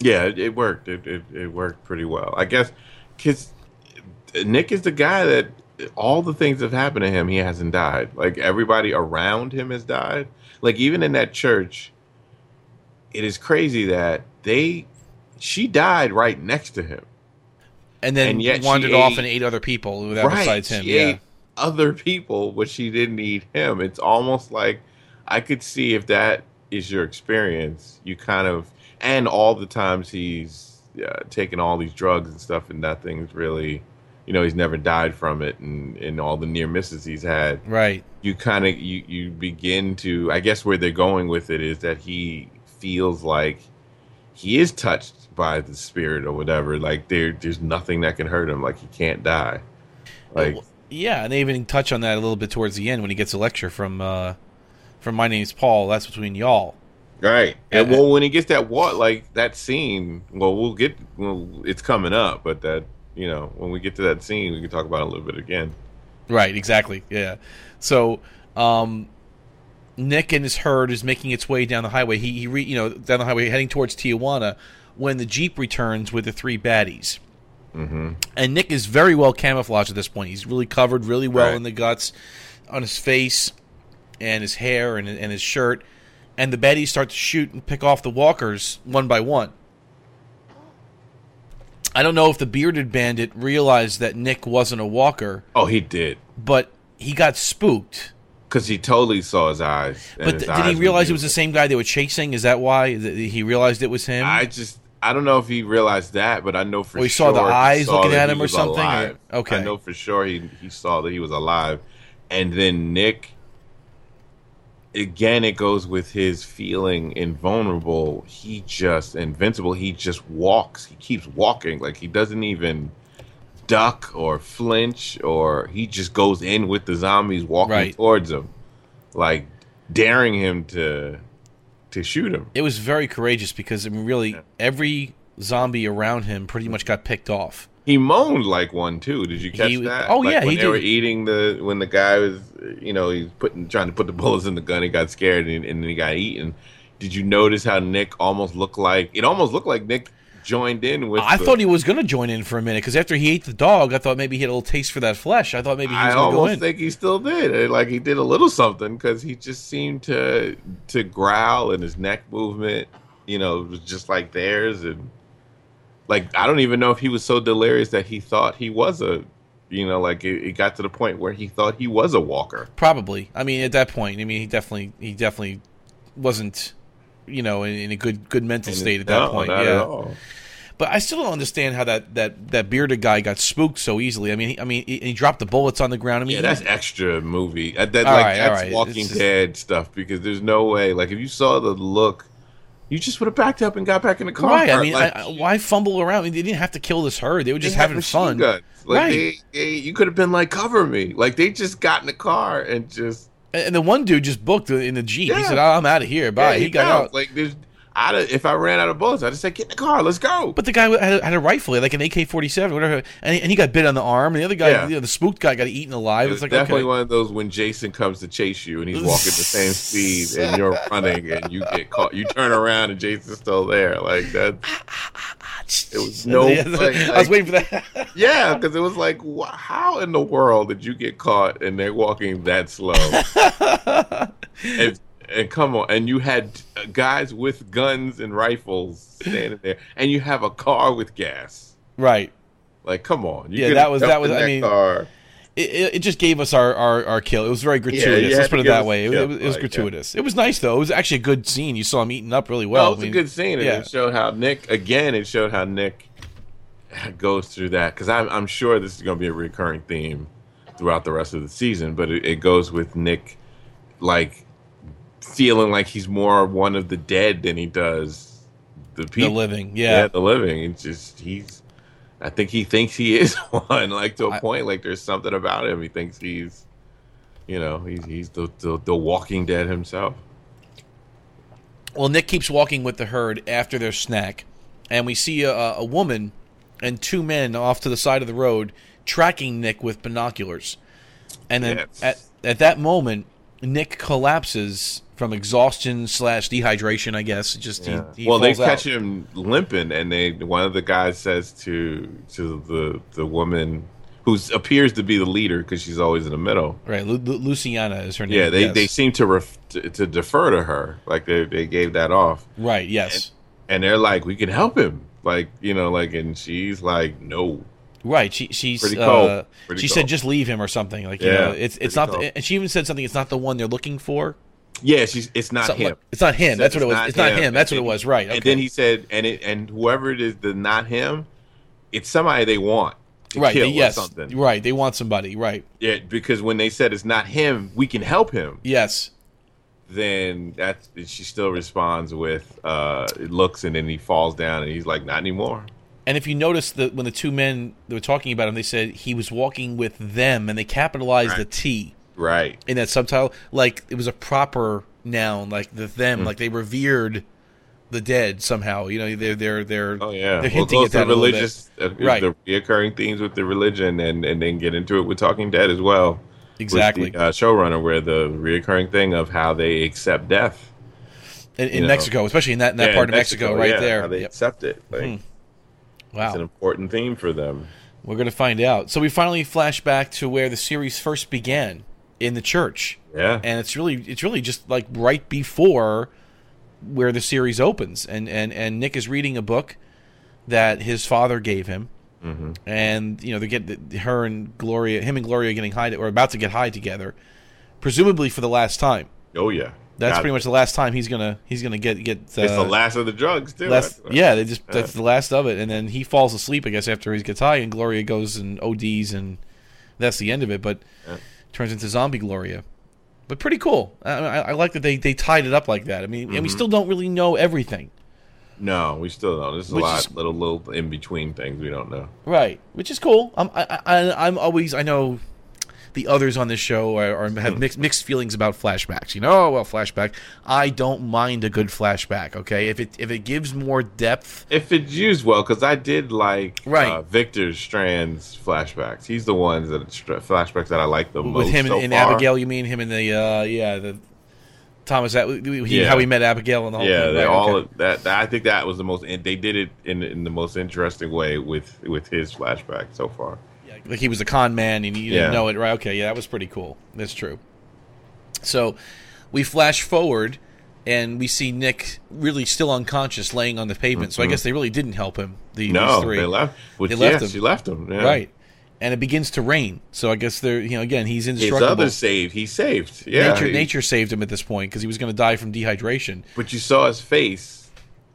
Yeah, it worked. It worked pretty well. I guess because Nick is the guy that... all the things that have happened to him, he hasn't died. Like, everybody around him has died. Like, even in that church, it is crazy that she died right next to him. And then wandered off and ate other people besides him. She ate other people, but she didn't eat him. It's almost like I could see if that is your experience. You kind of... And all the times he's taken all these drugs and stuff and nothing's really... he's never died from it, and all the near misses he's had. Right. You begin to, I guess where they're going with it is that he feels like he is touched by the spirit or whatever. Like there's nothing that can hurt him. Like he can't die. Like yeah, and they even touch on that a little bit towards the end when he gets a lecture from My Name's Paul. That's between y'all. Right, and well, when he gets that what like that scene, well, we'll get it's coming up, but that when we get to that scene, we can talk about it a little bit again. Right, exactly, yeah. So, Nick and his herd is making its way down the highway. He down the highway heading towards Tijuana when the Jeep returns with the three baddies. Mm-hmm. And Nick is very well camouflaged at this point. He's really covered, really well in the guts, on his face, and his hair and his shirt. And the baddies start to shoot and pick off the walkers one by one. I don't know if the bearded bandit realized that Nick wasn't a walker. Oh, he did. But he got spooked. Because he totally saw his eyes. But did he realize it was the same guy they were chasing? Is that why he realized it was him? I don't know if he realized that, but I know for sure. Well, he saw the eyes looking at him or something? Or, okay. I know for sure he saw that he was alive. And then Nick... Again, it goes with his feeling invulnerable. He just invincible. He just walks. He keeps walking. Like he doesn't even duck or flinch, or he just goes in with the zombies walking towards him, like daring him to shoot him. It was very courageous because every zombie around him pretty much got picked off. He moaned like one too. Did you catch that? Oh yeah, he did. When they were eating when the guy was, he's trying to put the bullets in the gun. He got scared and then he got eaten. Did you notice how Nick almost looked like Nick joined in with? I thought he was going to join in for a minute because after he ate the dog, I thought maybe he had a little taste for that flesh. I thought maybe he was going to go in. I almost think he still did. Like he did a little something because he just seemed to growl and his neck movement, was just like theirs and. Like, I don't even know if he was so delirious that he thought he was it got to the point where he thought he was a walker. Probably. I mean, at that point, he definitely wasn't, in a good mental state at that point. Not at all. But I still don't understand how that bearded guy got spooked so easily. He dropped the bullets on the ground. That's extra movie. That's Walking Dead stuff because there's no way. Like, if you saw the look. You just would have backed up and got back in the car. Right. Why fumble around? They didn't have to kill this herd. They were just having fun. Guns. You could have been like, cover me. Like, they just got in the car and just... And the one dude just booked in the Jeep. Yeah. He said, I'm out of here. Bye. Yeah, he got out. Like, if I ran out of bullets, I'd just say, get in the car. Let's go. But the guy had a rifle, like an AK-47, whatever. And he got bit on the arm. And the other guy, the spooked guy, got eaten alive. It's like, definitely one of those when Jason comes to chase you and he's walking the same speed and you're running and you get caught. You turn around and Jason's still there. Like, that. It was no way. I was waiting for that. Yeah, because it was like, how in the world did you get caught and they're walking that slow? And come on, and you had guys with guns and rifles standing there, and you have a car with gas. Right. Like, come on. That was. Car. It just gave us our kill. It was very gratuitous. Let's put it that way. It was gratuitous. Yeah. It was nice though. It was actually a good scene. You saw him eating up really well. No, it was a good scene. And it showed how Nick goes through that because I'm sure this is going to be a recurring theme throughout the rest of the season. But it goes with Nick, like. Feeling like he's more one of the dead than he does the people. The living, yeah. Yeah, the living. It's just, I think he thinks he is one, like to a point, like there's something about him. He thinks he's, he's the Walking Dead himself. Well, Nick keeps walking with the herd after their snack, and we see a woman and two men off to the side of the road tracking Nick with binoculars. And then at that moment, Nick collapses from exhaustion / dehydration, I guess. They catch him limping, and one of the guys says to the woman who appears to be the leader because she's always in the middle. Right, Luciana is her name. Yeah, they seem to defer to her, like they gave that off. Right. Yes. And they're like, we can help him, and she's like, no. Right, she said just leave him or something. Like, it's not. And she even said something. It's not the one they're looking for. Yeah, it's not something him. Like, it's not him. That's what it was. It's not him. That's what it was. Right. Okay. And then he said, and whoever it is, the not him, it's somebody they want. To kill or something. Right. They want somebody. Right. Yeah, because when they said it's not him, we can help him. Yes. then that's she still responds with it looks, and then he falls down, and he's like, not anymore. And if you notice that when the two men they were talking about him, they said he was walking with them, and they capitalized the T. Right. In that subtitle, like it was a proper noun, like the them, like they revered the dead somehow. You know, they're they're hinting at that religious, a little bit. Right. The reoccurring themes with the religion, and then get into it with Talking Dead as well. Exactly. With the, showrunner, where the reoccurring thing of how they accept death. In Mexico, especially in that part of Mexico, right there. How they accept it. Like, wow. It's an important theme for them. We're going to find out. So we finally flash back to where the series first began, in the church. Yeah. And it's really just like right before where the series opens. And Nick is reading a book that his father gave him. Mm-hmm. And, you know, they get him and Gloria are getting high, or about to get high together, presumably for the last time. Oh yeah, that's pretty much the last time he's gonna get. It's the last of the drugs too. That's the last of it, and then he falls asleep, I guess, after he gets high, and Gloria goes and ODs, and that's the end of it. But turns into zombie Gloria. But pretty cool. I like that they tied it up like that. I mean, and we still don't really know everything. No, we still don't. There's a lot of little in between things we don't know. Right, which is cool. I know the others on this show have mixed feelings about flashbacks. You know, flashback. I don't mind a good flashback. Okay, if it gives more depth, if it's used well, because I did like Victor Strand's flashbacks. He's the ones flashbacks that I like the most. With him and Abigail, you mean him and the Thomas, how he met Abigail and the whole thing. Right? I think that was the most. And they did it in the most interesting way with his flashback so far. Yeah, like he was a con man and you didn't know it, right? Okay, yeah, that was pretty cool. That's true. So we flash forward and we see Nick really still unconscious, laying on the pavement. Mm-hmm. So I guess they really didn't help him. These three. They left him. She left him. Yeah. Right. And it begins to rain, so I guess he's indestructible. His others saved. He saved. Yeah, nature saved him at this point because he was going to die from dehydration. But you saw his face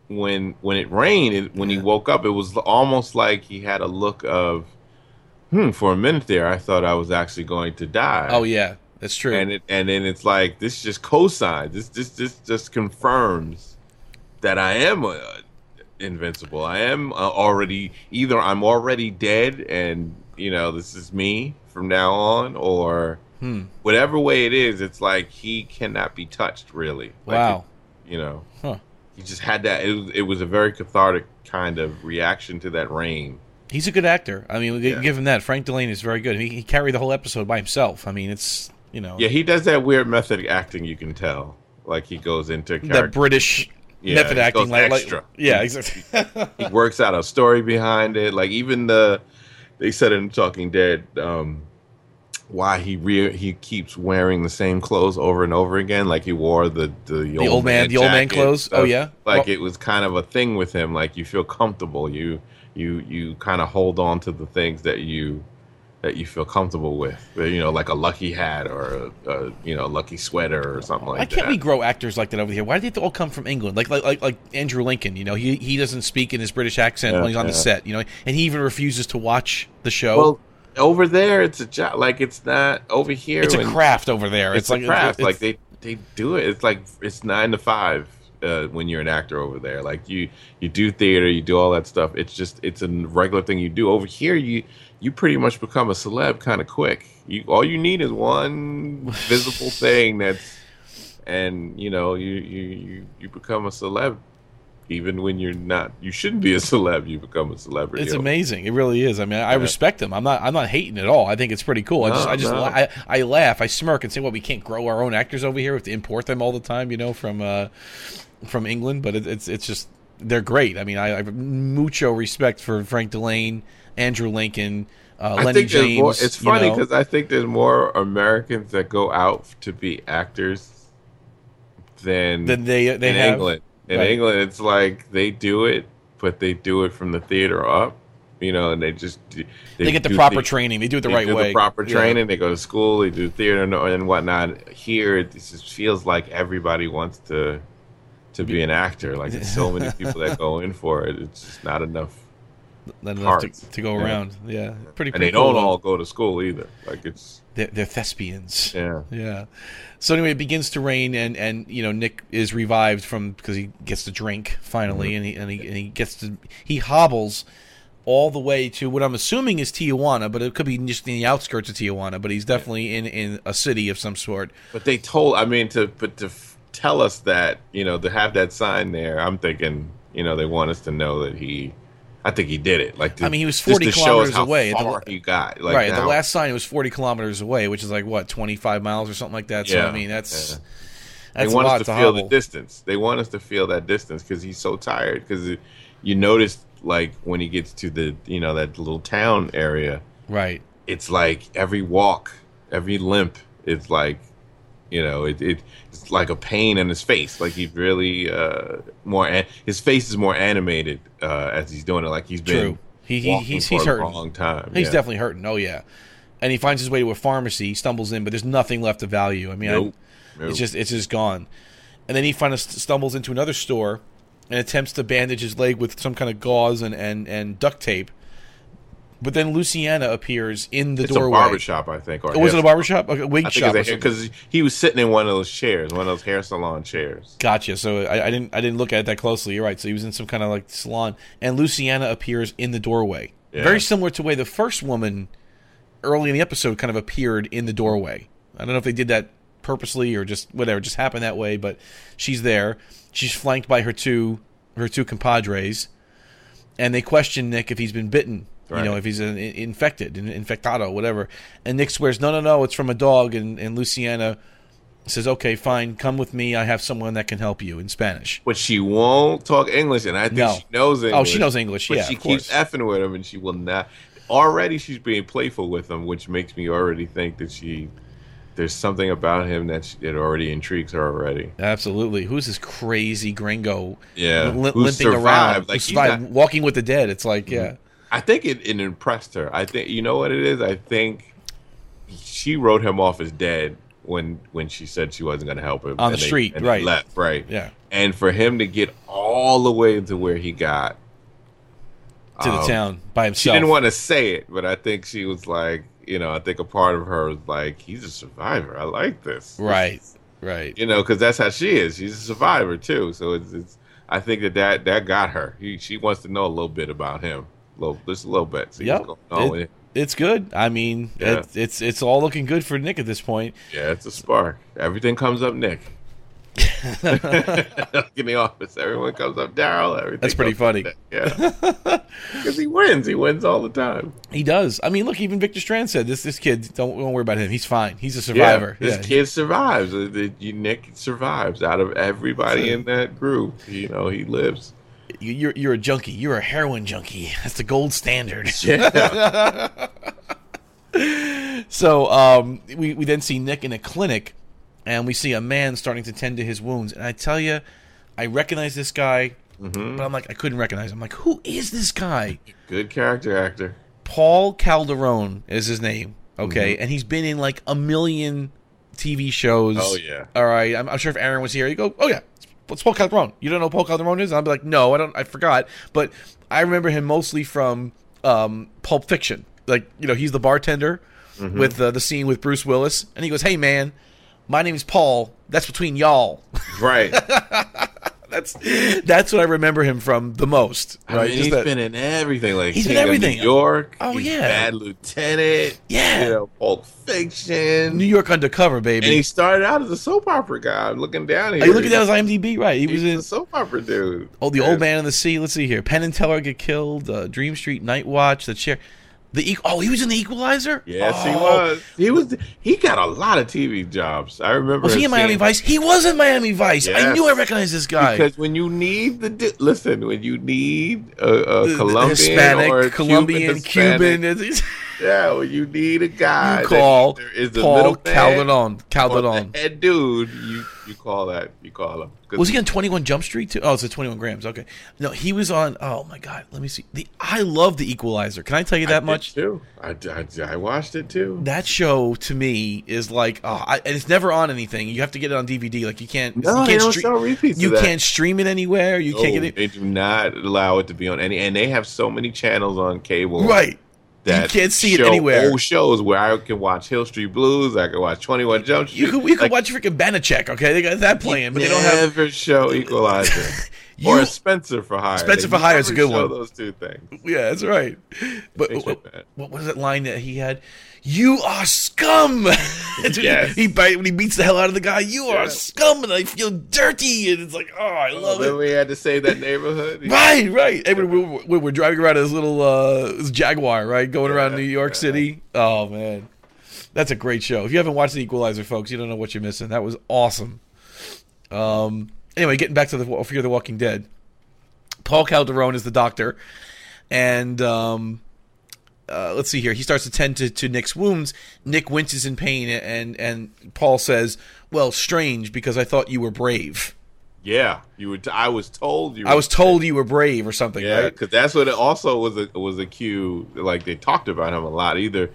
when it rained. When he woke up, it was almost like he had a look of, for a minute there, I thought I was actually going to die. Oh yeah, that's true. And then it's like this just cosigns. This just confirms that I am invincible. I am already dead and. You know, this is me from now on, or whatever way it is. It's like he cannot be touched, really. Wow. Like, he just had that. It was a very cathartic kind of reaction to that rain. He's a good actor. I mean, we give him that. Frank Delaney is very good. I mean, he carried the whole episode by himself. I mean, it's, you know. Yeah, he does that weird method acting, you can tell. Like, he goes into character. That British... Yeah, method acting. Like extra. Yeah, exactly. He works out a story behind it. Like, even the... They said in Talking Dead why he keeps wearing the same clothes over and over again. Like he wore the old man clothes. Oh yeah, it was kind of a thing with him. Like you feel comfortable. You kind of hold on to the things that you feel comfortable with. You know, like a lucky hat or a lucky sweater or something like that. Why can't we grow actors like that over here? Why do they have to all come from England? Like Andrew Lincoln, you know, he doesn't speak in his British accent when he's on the set, you know, and he even refuses to watch the show. Well, over there it's a job, like it's not over here. It's a craft over there. It's like a craft. Like they do it. It's like it's 9 to 5 when you're an actor over there. Like you do theater, you do all that stuff. It's a regular thing you do. Over here you pretty much become a celeb kind of quick. All you need is one visible thing you become a celeb. Even when you're not, you shouldn't be a celeb. You become a celebrity. It's amazing. It really is. I mean, I respect them. I'm not hating at all. I think it's pretty cool. I laugh. I smirk and say, "Well, we can't grow our own actors over here. We have to import them all the time, you know, from England." But it's just they're great. I mean, I have mucho respect for Frank Delane, Andrew Lincoln, Lenny James. It's funny because I think there's more Americans that go out to be actors than they have. England. In England, it's like they do it, but they do it from the theater up, you know, and they get the proper training. They do it the right way. They do the proper training. They go to school. They do theater and whatnot. Here, it just feels like everybody wants to be an actor. Like, there's so many people that go in for it. It's just not enough not enough to go around. Yeah, pretty. And they don't all go to school either. Like it's they're thespians. Yeah, yeah. So anyway, it begins to rain, and you know Nick is revived from because he gets to drink finally, mm-hmm. and he gets to he hobbles all the way to what I'm assuming is Tijuana, but it could be just in the outskirts of Tijuana. But he's definitely in a city of some sort. But they told, I mean, to tell us that, you know, to have that sign there, I'm thinking, you know, they want us to know that he. I think he did it. Like, to, I mean, he was 40 kilometers away. You got like, right. Now, the last sign it was 40 kilometers away, which is like what 25 miles or something like that. So I mean, that's they want us to feel the distance. They want us to feel that distance because he's so tired. Because you notice, like when he gets to the you know that little town area, right? It's like every walk, every limp, it's like you know it's like a pain in his face. Like he's really his face is more animated as he's doing it. Like he's been he's hurting a long time. He's definitely hurting. Oh yeah, and he finds his way to a pharmacy, stumbles in, but there's nothing left of value. I mean, it's just gone. And then he finally stumbles into another store. And attempts to bandage his leg with some kind of gauze and duct tape. But then Luciana appears in the doorway. It's a barbershop, I think. Was it a barbershop? A wig shop. Because he was sitting in one of those chairs, one of those hair salon chairs. Gotcha. So I didn't look at it that closely. You're right. So he was in some kind of like salon. And Luciana appears in the doorway. Yeah. Very similar to the way the first woman early in the episode kind of appeared in the doorway. I don't know if they did that purposely or just whatever, just happened that way, but she's there. She's flanked by her two compadres, and they question Nick if he's been bitten, right. You know, if he's infected, infectado, whatever. And Nick swears, no, it's from a dog. And Luciana says, okay, fine, come with me. I have someone that can help you in Spanish. But she won't talk English, and I think she knows English. Oh, she knows English, but she keeps effing with him, and she will not. Already she's being playful with him, which makes me already think that she... There's something about him that already intrigues her already. Absolutely. Who's this crazy gringo limping around? Like walking with the dead. It's like, I think it impressed her. I think, you know what it is? I think she wrote him off as dead when she said she wasn't going to help him. On the street, right. Left, right. Yeah. And for him to get all the way to where he got. To the town by himself. She didn't want to say it, but I think she was like, you know, I think a part of her was like, he's a survivor. I like this. Right. You know, because that's how she is. She's a survivor, too. So it's I think that got her. She wants to know a little bit about him. Just a little bit. See what's going on with him. It's good. I mean, it's all looking good for Nick at this point. Yeah, it's a spark. Everything comes up Nick. In the office, everyone comes up Daryl. Everything. That's pretty funny. Yeah, because he wins. He wins all the time. He does. I mean, look, even Victor Strand said this kid. Don't worry about him. He's fine. He's a survivor. Yeah, this kid survives. Nick survives out of everybody in that group. You know, he lives. You're a junkie. You're a heroin junkie. That's the gold standard. Yeah. So we then see Nick in a clinic. And we see a man starting to tend to his wounds. And I tell you, I recognize this guy, but I'm like, I couldn't recognize him. I'm like, who is this guy? Good character actor. Paul Calderón is his name. Okay. Mm-hmm. And he's been in like a million TV shows. Oh, yeah. All right. I'm sure if Aaron was here, he'd go, oh, yeah, it's Paul Calderón. You don't know who Paul Calderón is? And I'd be like, no, I forgot. But I remember him mostly from Pulp Fiction. Like, you know, he's the bartender with the scene with Bruce Willis. And he goes, hey, man. My name's Paul. That's between y'all. Right. That's what I remember him from the most. Right? I mean, he's been in everything. Like he's been everything. New York. Oh he's Bad Lieutenant. Yeah. You know, Pulp Fiction. New York Undercover, baby. And he started out as a soap opera guy. I'm looking down here. Are you looking down his IMDb? Right. He was in a soap opera dude. Oh, The Old Man and the Sea. Let's see here. Penn and Teller Get Killed. Dream Street, Night Watch, The Chair. He was in The Equalizer? Yes, he was. He got a lot of TV jobs. I remember. Was he in Miami Vice? He was in Miami Vice. Yes. I knew I recognized this guy. Because when you need when you need a Colombian Hispanic, or a Colombian, Cuban Yeah, well, you need a guy. You call that, there is the Paul Calderón. Head dude, you call that. You call him. Was he on 21 Jump Street too? Oh, it's a 21 Grams. Okay. No, he was on. Oh my God, let me see. I love The Equalizer. Can I tell you that much? Too. I watched it too. That show to me is like, and it's never on anything. You have to get it on DVD. Like you can't stream it anywhere. You can't get it. They do not allow it to be on any. And they have so many channels on cable. Right. That you can't see it anywhere. Old shows where I can watch Hill Street Blues, I can watch 21 Jump Street. You can watch freaking Banachek, okay? They got that playing, but they don't have ever show Equalizer or Spencer for Hire. Spencer for Hire is a good one. Those two things. Yeah, that's right. But what was that line that he had? You are scum. Yes. When he beats the hell out of the guy, you are scum, and I feel dirty. And it's like, I love it. Then we had to save that neighborhood. Right. And we're driving around this little Jaguar, right, going around New York City. Oh, man. That's a great show. If you haven't watched The Equalizer, folks, you don't know what you're missing. That was awesome. Anyway, getting back to the Fear the Walking Dead. Paul Calderón is the doctor, and... let's see here. He starts to tend to Nick's wounds. Nick winces in pain, and Paul says, "Well, strange, because I thought you were brave." Yeah, you were. I was told you. I was told you were brave, or something. Yeah, because that's what it also was a cue. Like they talked about him a lot. Either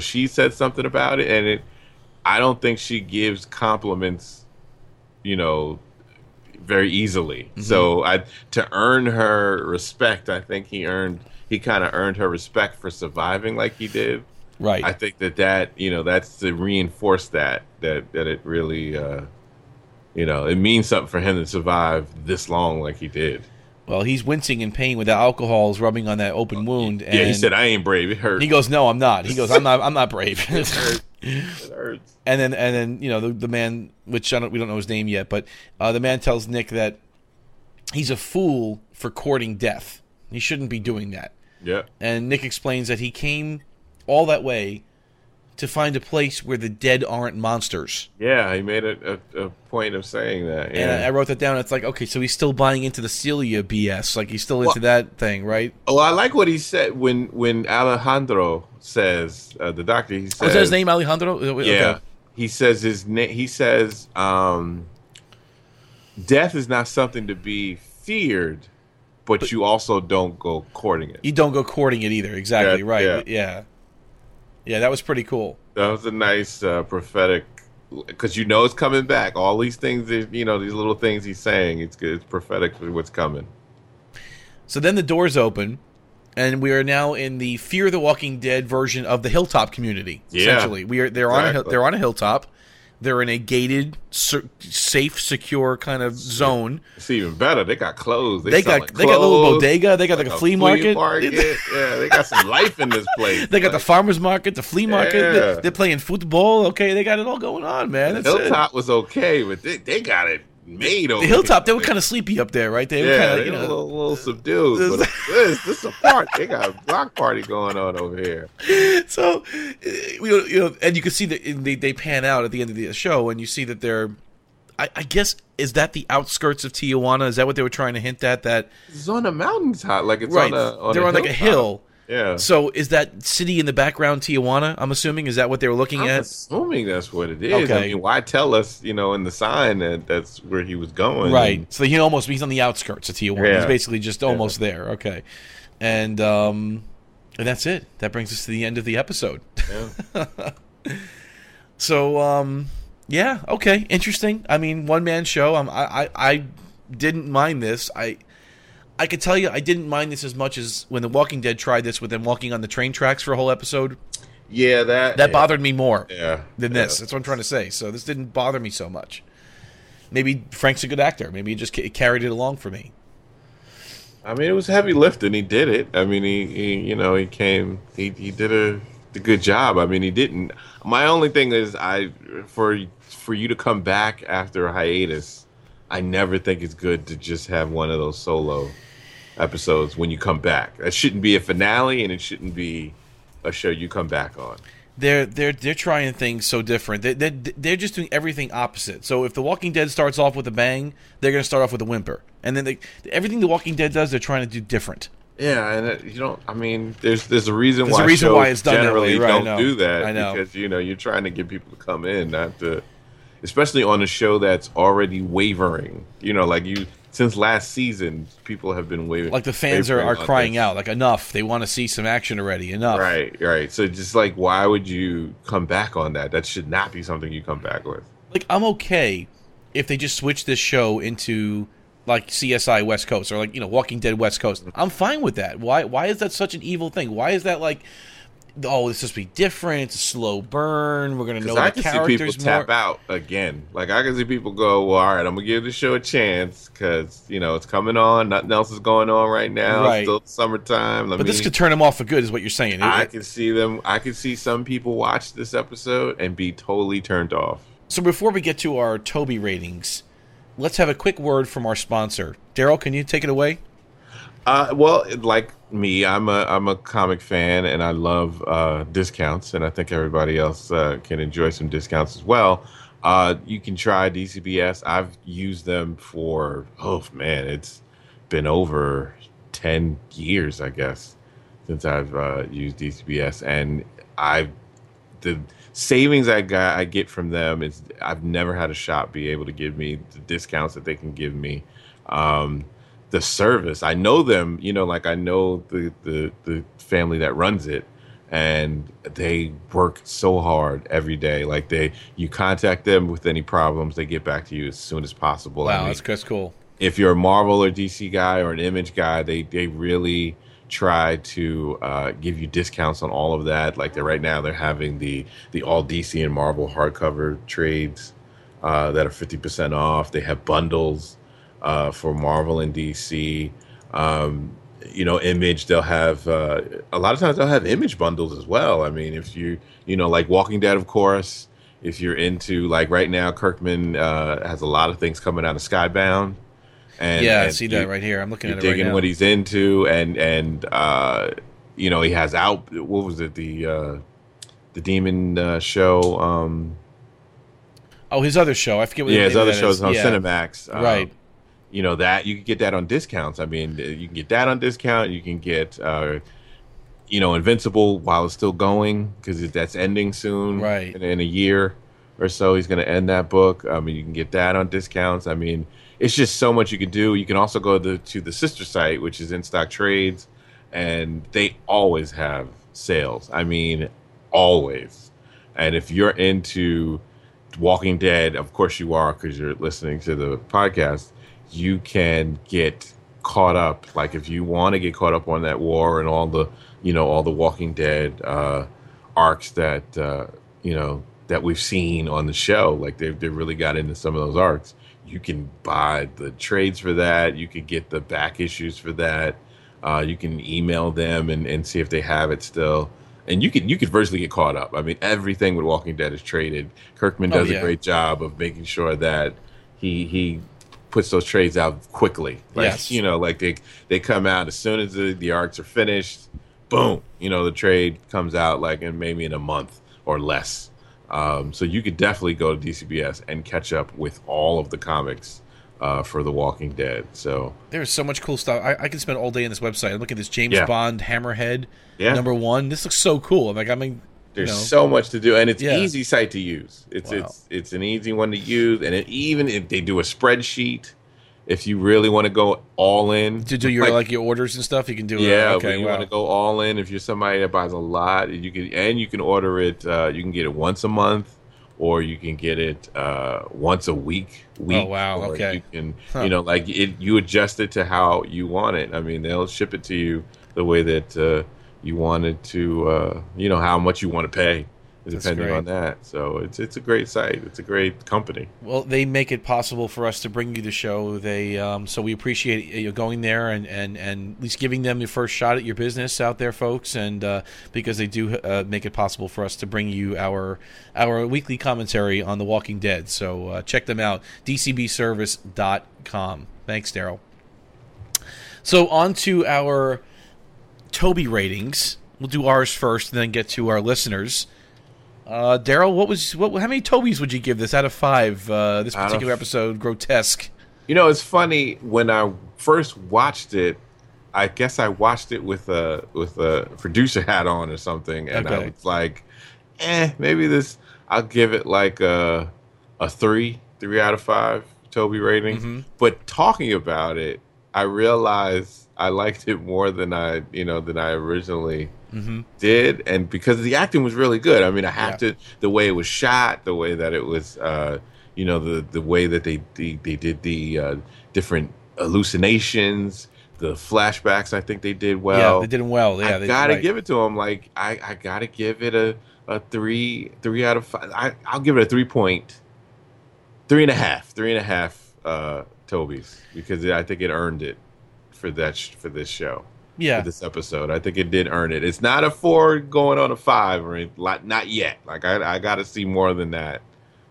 she said something about it, and I don't think she gives compliments. Very easily. Mm-hmm. So to earn her respect, I think he kind of earned her respect for surviving like he did. Right. I think that that's to reinforce that it really, it means something for him to survive this long like he did. Well, he's wincing in pain with the alcohols rubbing on that open wound. And he said, "I ain't brave. It hurts." He goes, "No, I'm not." He goes, I'm not brave. It hurts. It hurts. And then, the man, which we don't know his name yet, but the man tells Nick that he's a fool for courting death. He shouldn't be doing that. Yeah. And Nick explains that he came all that way to find a place where the dead aren't monsters. Yeah, he made a point of saying that. Yeah. And I wrote that down. It's like, okay, so he's still buying into the Celia BS. Like, he's still into that thing, right? Oh, I like what he said when Alejandro says, the doctor, he says... Oh, is that his name, Alejandro? Yeah. Okay. He says his name... He says, death is not something to be feared, but you also don't go courting it. You don't go courting it either. Exactly, yeah, right. Yeah. Yeah, that was pretty cool. That was a nice prophetic, because it's coming back. All these things, these little things he's saying, it's good. It's prophetic for what's coming. So then the doors open, and we are now in the Fear the Walking Dead version of the hilltop community. Yeah, essentially, they're on a hilltop. They're in a gated, safe, secure kind of zone. It's even better. They got clothes. They got a little bodega. They got like a flea market. Yeah, they got some life in this place. They got the farmers market, the flea market. Yeah. They're playing football. Okay, they got it all going on, man. Hilltop was okay, but they got it made over. The hilltop, they were kind of sleepy up there, right? They were a little subdued. But this is a party. They got a block party going on over here. So, and you can see that they pan out at the end of the show, and you see that they're, I guess, is that the outskirts of Tijuana? Is that what they were trying to hint at? That it's on a mountaintop, like it's right. They're on like a hill. Yeah. So is that city in the background Tijuana? I'm assuming, is that what they were looking at? I'm assuming that's what it is. Okay. I mean, why tell us, in the sign that that's where he was going? Right. And... So he's on the outskirts of Tijuana. Yeah. He's basically just almost there. Okay. And and that's it. That brings us to the end of the episode. Yeah. So yeah. Okay. Interesting. I mean, one man show. I didn't mind this. I could tell you I didn't mind this as much as when The Walking Dead tried this with them walking on the train tracks for a whole episode. Yeah, that bothered me more than this. That's what I'm trying to say. So this didn't bother me so much. Maybe Frank's a good actor. Maybe he just carried it along for me. I mean, it was heavy lifting. He did it. I mean, he came. He did a good job. I mean, he didn't. My only thing is for you to come back after a hiatus. I never think it's good to just have one of those solo episodes when you come back. That shouldn't be a finale, and it shouldn't be a show you come back on. They're trying things so different. They're just doing everything opposite. So if The Walking Dead starts off with a bang, they're going to start off with a whimper, and then everything The Walking Dead does, they're trying to do different. Yeah, and it, you don't. I mean, there's a reason why shows generally don't do that. I know, because you know you're trying to get people to come in, not to, especially on a show that's already wavering. You know, like you. Since last season, people have been waving. Like the fans are crying out, like enough. They want to see some action already. Enough. Right. So just like, why would you come back on that? That should not be something you come back with. Like I'm okay if they just switch this show into like CSI West Coast or like you know Walking Dead West Coast. I'm fine with that. Why is that such an evil thing? Why is that like? Oh, this is supposed to be different. It's a slow burn. We're going to know the characters more. I can see people tap out again. Like, I can see people go, well, all right, I'm going to give this show a chance because, you know, it's coming on. Nothing else is going on right now. Right. It's still summertime. But this could turn them off for good is what you're saying. I can see some people watch this episode and be totally turned off. So before we get to our Toby ratings, let's have a quick word from our sponsor. Daryl, can you take it away? Well, like me, I'm a comic fan, and I love discounts, and I think everybody else can enjoy some discounts as well. You can try DCBS. I've used them for, it's been over 10 years, I guess, since I've used DCBS, and the savings I get from them is I've never had a shop be able to give me the discounts that they can give me. The service, I know them, you know, like I know the family that runs it, and they work so hard every day. Like you contact them with any problems, they get back to you as soon as possible. Wow, that's cool. If you're a Marvel or DC guy or an Image guy, they really try to give you discounts on all of that. Like right now, they're having the all DC and Marvel hardcover trades that are 50% off. They have bundles. For Marvel and DC, Image, they'll have a lot of times they'll have Image bundles as well. I mean, if you like Walking Dead, of course, if you're into like right now, Kirkman has a lot of things coming out of Skybound. And I see that right here. I'm looking at it right now. Digging what he's into, and he has out. What was it? The Demon show. His other show. I forget what. Yeah, his other show is on Cinemax. Right. You know that you can get that on discounts. I mean, you can get that on discount. You can get, Invincible while it's still going because that's ending soon. Right. In a year or so, he's going to end that book. I mean, you can get that on discounts. I mean, it's just so much you can do. You can also go to the sister site, which is In Stock Trades, and they always have sales. I mean, always. And if you're into Walking Dead, of course you are because you're listening to the podcast. You can get caught up. Like if you want to get caught up on that war and all the Walking Dead arcs that we've seen on the show, like they really got into some of those arcs. You can buy the trades for that. You could get the back issues for that. You can email them and see if they have it still. And you could virtually get caught up. I mean, everything with Walking Dead is traded. Kirkman does a great job of making sure that he puts those trades out quickly. Like, yes. You know, like they come out as soon as the arcs are finished, boom, you know, the trade comes out like in maybe in a month or less. So you could definitely go to DCBS and catch up with all of the comics for The Walking Dead. So there's so much cool stuff. I can spend all day on this website. I'm looking at this James Bond Hammerhead #1. This looks so cool. There's so much to do, and it's an easy site to use. It's an easy one to use, and even if they do a spreadsheet, if you really want to go all in to do your your orders and stuff, you can do it. Yeah, you want to go all in. If you're somebody that buys a lot, you can order it. You can get it once a month, or you can get it once a week. Oh wow! Okay, you can you adjust it to how you want it. I mean, they'll ship it to you the way that. You wanted to, how much you want to pay, depending on that. So it's a great site. It's a great company. Well, they make it possible for us to bring you the show. They so we appreciate you going there and at least giving them your first shot at your business out there, folks. And because they do make it possible for us to bring you our weekly commentary on The Walking Dead. So check them out, dcbservice.com. Thanks, Daryl. So on to our Toby ratings. We'll do ours first and then get to our listeners. Daryl, how many Tobys would you give this out of 5, this particular episode, Grotesque? You know, it's funny. When I first watched it, I guess I watched it with a producer hat on or something, and I was like, maybe this. I'll give it like a 3 out of 5 Toby rating. Mm-hmm. But talking about it, I realized I liked it more than I originally did, and because the acting was really good. I mean, I have to, the way it was shot, the way that it was, the way that they did the different hallucinations, the flashbacks. I think they did well. Yeah, they did well. Yeah, I gotta give it to them. Like I gotta give it a 3 out of 5. I'll give it a 3.5 Tobies, because I think it earned it for this show. Yeah, for this episode, I think it did earn it. It's not a 4 going on a 5 or anything, not yet. Like I gotta see more than that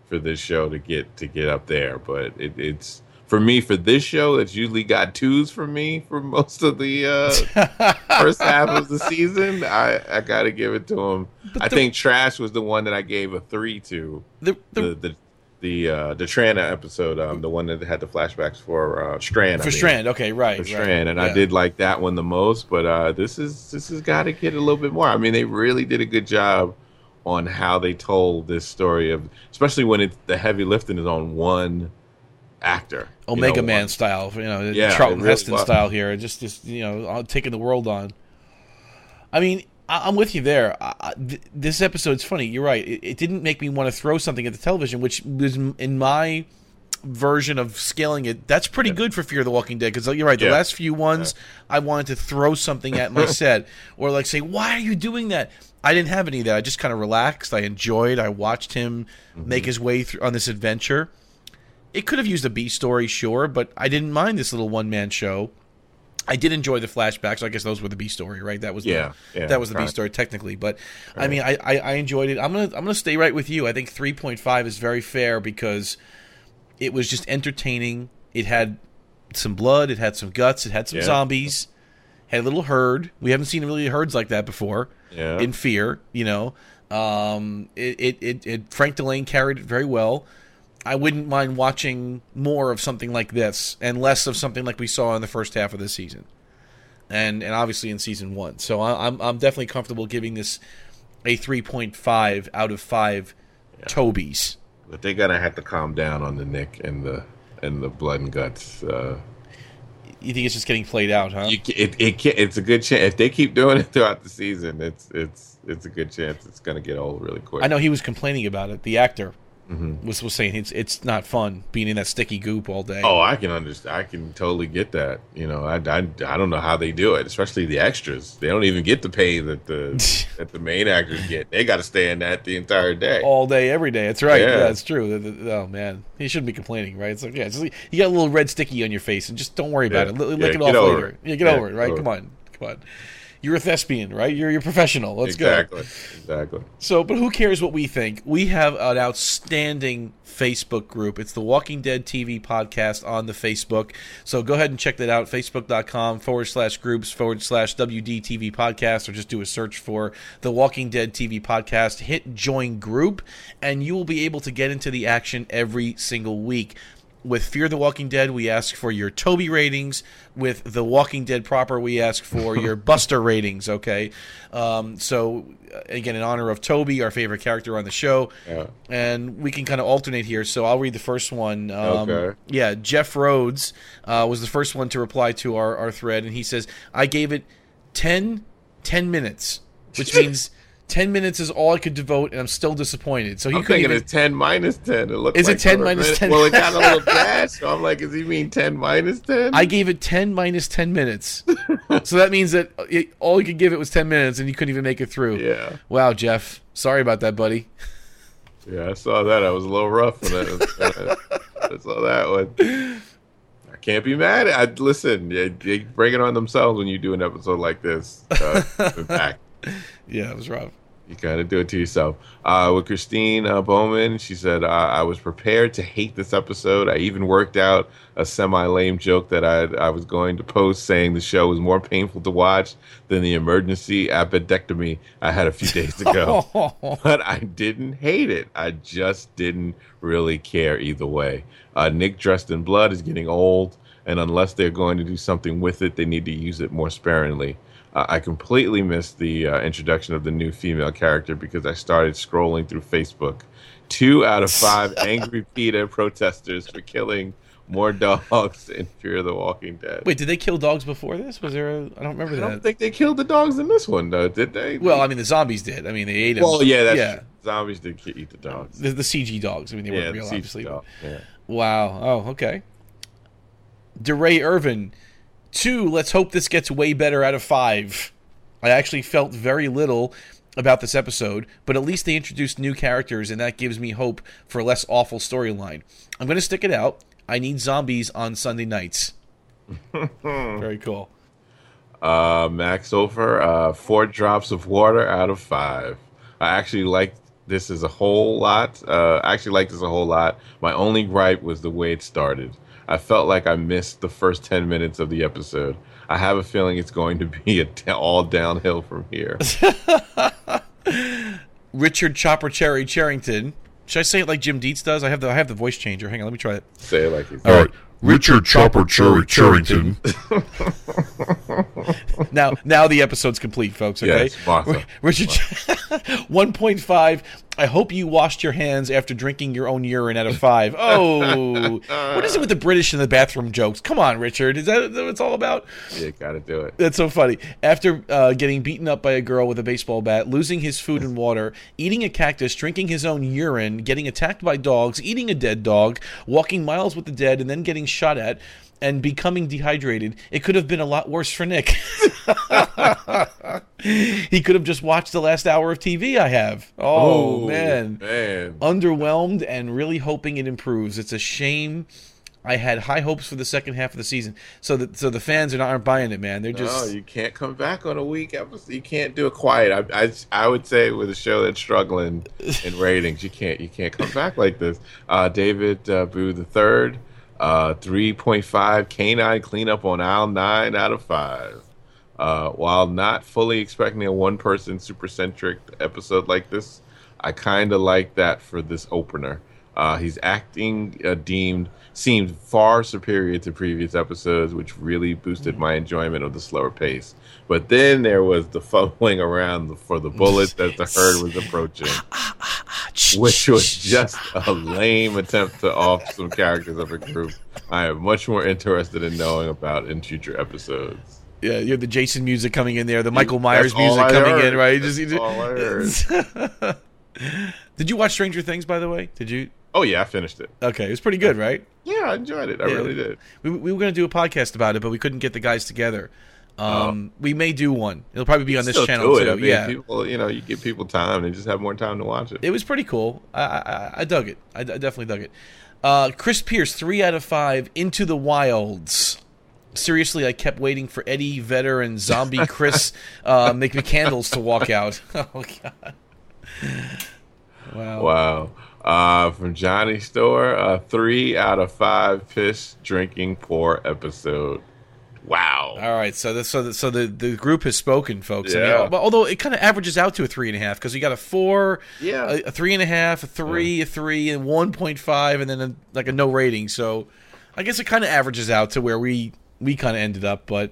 for this show to get up there. But it's for me, for this show, it's usually got 2s from me for most of the first half of the season. I got to give it to them. I think Trash was the one that I gave a 3 to. The Trana episode, the one that had the flashbacks for Strand. Strand, okay, right. For Strand, and I did like that one the most. But this has got to get a little bit more. I mean, they really did a good job on how they told this story, especially when the heavy lifting is on one actor, Omega Man style, Charlton Heston really style here, just taking the world on. I mean, I'm with you there. This episode's funny. You're right. It didn't make me want to throw something at the television, which was in my version of scaling it. That's pretty good for Fear the Walking Dead, because you're right. The last few ones, I wanted to throw something at my set or like say, "Why are you doing that?" I didn't have any of that. I just kind of relaxed. I enjoyed. I watched him make his way through on this adventure. It could have used a B story, sure, but I didn't mind this little one-man show. I did enjoy the flashbacks. I guess those were the B story, right? That was the B story technically. But I mean, I enjoyed it. I'm gonna stay right with you. I think 3.5 is very fair because it was just entertaining. It had some blood. It had some guts. It had some zombies. Had a little herd. We haven't seen really herds like that before. Yeah. In Fear, Frank Delane carried it very well. I wouldn't mind watching more of something like this and less of something like we saw in the first half of the season, and obviously in season 1. So I'm definitely comfortable giving this a 3.5 out of 5 Tobies. But they're gonna have to calm down on the Nick and the blood and guts. You think it's just getting played out, huh? It's a good chance if they keep doing it throughout the season. It's a good chance it's gonna get old really quick. I know he was complaining about it. The actor. Mm-hmm. Was saying it's not fun being in that sticky goop all day. Oh, I can understand. I can totally get that. I don't know how they do it, especially the extras. They don't even get the pay that the main actors get. They got to stay in that the entire day, all day, every day. That's right. Yeah, that's true. Oh man, he shouldn't be complaining, right? It's like you got a little red sticky on your face, and just don't worry about it. Lick it off later. Get over it, right? Come on. You're a thespian, right? You're professional. Let's go. Exactly. So, but who cares what we think? We have an outstanding Facebook group. It's the Walking Dead TV podcast on the Facebook. So go ahead and check that out. Facebook.com/groups/WDTV podcast, or just do a search for the Walking Dead TV podcast. Hit join group, and you will be able to get into the action every single week. With Fear the Walking Dead, we ask for your Toby ratings. With The Walking Dead proper, we ask for your Buster ratings, okay? So, again, in honor of Toby, our favorite character on the show. Yeah. And we can kind of alternate here, so I'll read the first one. Okay. Yeah, Jeff Rhodes was the first one to reply to our thread, and he says, I gave it 10 minutes, which means... 10 minutes is all I could devote, and I'm still disappointed. So he couldn't even... it's 10 minus 10. Is it 10 minus 10? Well, it got a little dash, so I'm like, does he mean 10 minus 10? I gave it 10 minus 10 minutes, so that means that all you could give it was 10 minutes, and you couldn't even make it through. Yeah. Wow, Jeff. Sorry about that, buddy. Yeah, I saw that. I was a little rough when I saw that one. Can't be mad. Listen. They bring it on themselves when you do an episode like this. In fact. Yeah, it was rough. You gotta do it to yourself. With Christine Bowman, she said, I was prepared to hate this episode. I even worked out a semi-lame joke that I was going to post saying the show was more painful to watch than the emergency appendectomy I had a few days ago. But I didn't hate it. I just didn't really care either way. Nick dressed in blood is getting old. and unless they're going to do something with it, they need to use it more sparingly. I completely missed the introduction of the new female character because I started scrolling through Facebook. 2 out of 5 angry PETA protesters for killing more dogs in Fear the Walking Dead. Wait, did they kill dogs before this? Was there? I don't remember that. I don't think they killed the dogs in this one, though, did they? Well, I mean, the zombies did. I mean, they ate them. Well, yeah, that's true. Zombies did eat the dogs. The CG dogs. I mean, they weren't real, obviously. Yeah. Wow. Oh, okay. DeRay Irvin, 2, let's hope this gets way better out of 5. I actually felt very little about this episode, but at least they introduced new characters, and that gives me hope for a less awful storyline. I'm going to stick it out. I need zombies on Sunday nights. Very cool. Max Ofer, 4 drops of water out of 5. I actually liked this as a whole lot. My only gripe was the way it started. I felt like I missed the first 10 minutes of the episode. I have a feeling it's going to be all downhill from here. Richard Chopper Cherry Charrington. Should I say it like Jim Dietz does? I have the voice changer. Hang on, let me try it. Say it like he's... All right. Richard Chopper Cherry Charrington. Now the episode's complete, folks, okay? Yeah, it's awesome. Richard, awesome. 1.5, I hope you washed your hands after drinking your own urine out of 5. Oh, what is it with the British in the bathroom jokes? Come on, Richard. Is that what it's all about? You gotta do it. That's so funny. After getting beaten up by a girl with a baseball bat, losing his food and water, eating a cactus, drinking his own urine, getting attacked by dogs, eating a dead dog, walking miles with the dead, and then getting shot at, and becoming dehydrated, it could have been a lot worse for Nick. He could have just watched the last hour of TV I have. Oh, man. Underwhelmed and really hoping it improves. It's a shame. I had high hopes for the second half of the season. So the fans aren't buying it, man. They're just... No, you can't come back on a weak episode. You can't do it quiet. I would say with a show that's struggling in ratings, you can't come back like this. David Boo the Third. 3.5 canine cleanup on aisle 9 out of 5. While not fully expecting a one-person super-centric episode like this, I kind of like that for this opener. His acting seemed far superior to previous episodes, which really boosted my enjoyment of the slower pace. But then there was the fumbling around for the bullet as the herd was approaching, which was just a lame attempt to off some characters of a group I am much more interested in knowing about in future episodes. Yeah, you have the Jason music coming in there, the Michael Myers music coming in, right? That's all I heard. Did you watch Stranger Things, by the way? Did you? Oh, yeah, I finished it. Okay, it was pretty good, right? Yeah, I enjoyed it. I really did. We were going to do a podcast about it, but we couldn't get the guys together. We may do one. It'll probably be on this channel, too. I mean, yeah. People, you give people time and just have more time to watch it. It was pretty cool. I dug it. I definitely dug it. Chris Pierce, 3 out of 5, Into the Wilds. Seriously, I kept waiting for Eddie Vedder and Zombie Chris McCandles to walk out. Oh, God. Wow. From Johnny Store, 3 out of 5 piss drinking poor episode. Wow. All right, so the group has spoken, folks. Yeah. I mean, although it kind of averages out to a 3.5 because you got a 4, yeah, a 3.5, a 3, yeah, a 3, and 1.5, and then a no rating. So I guess it kind of averages out to where we kind of ended up, but.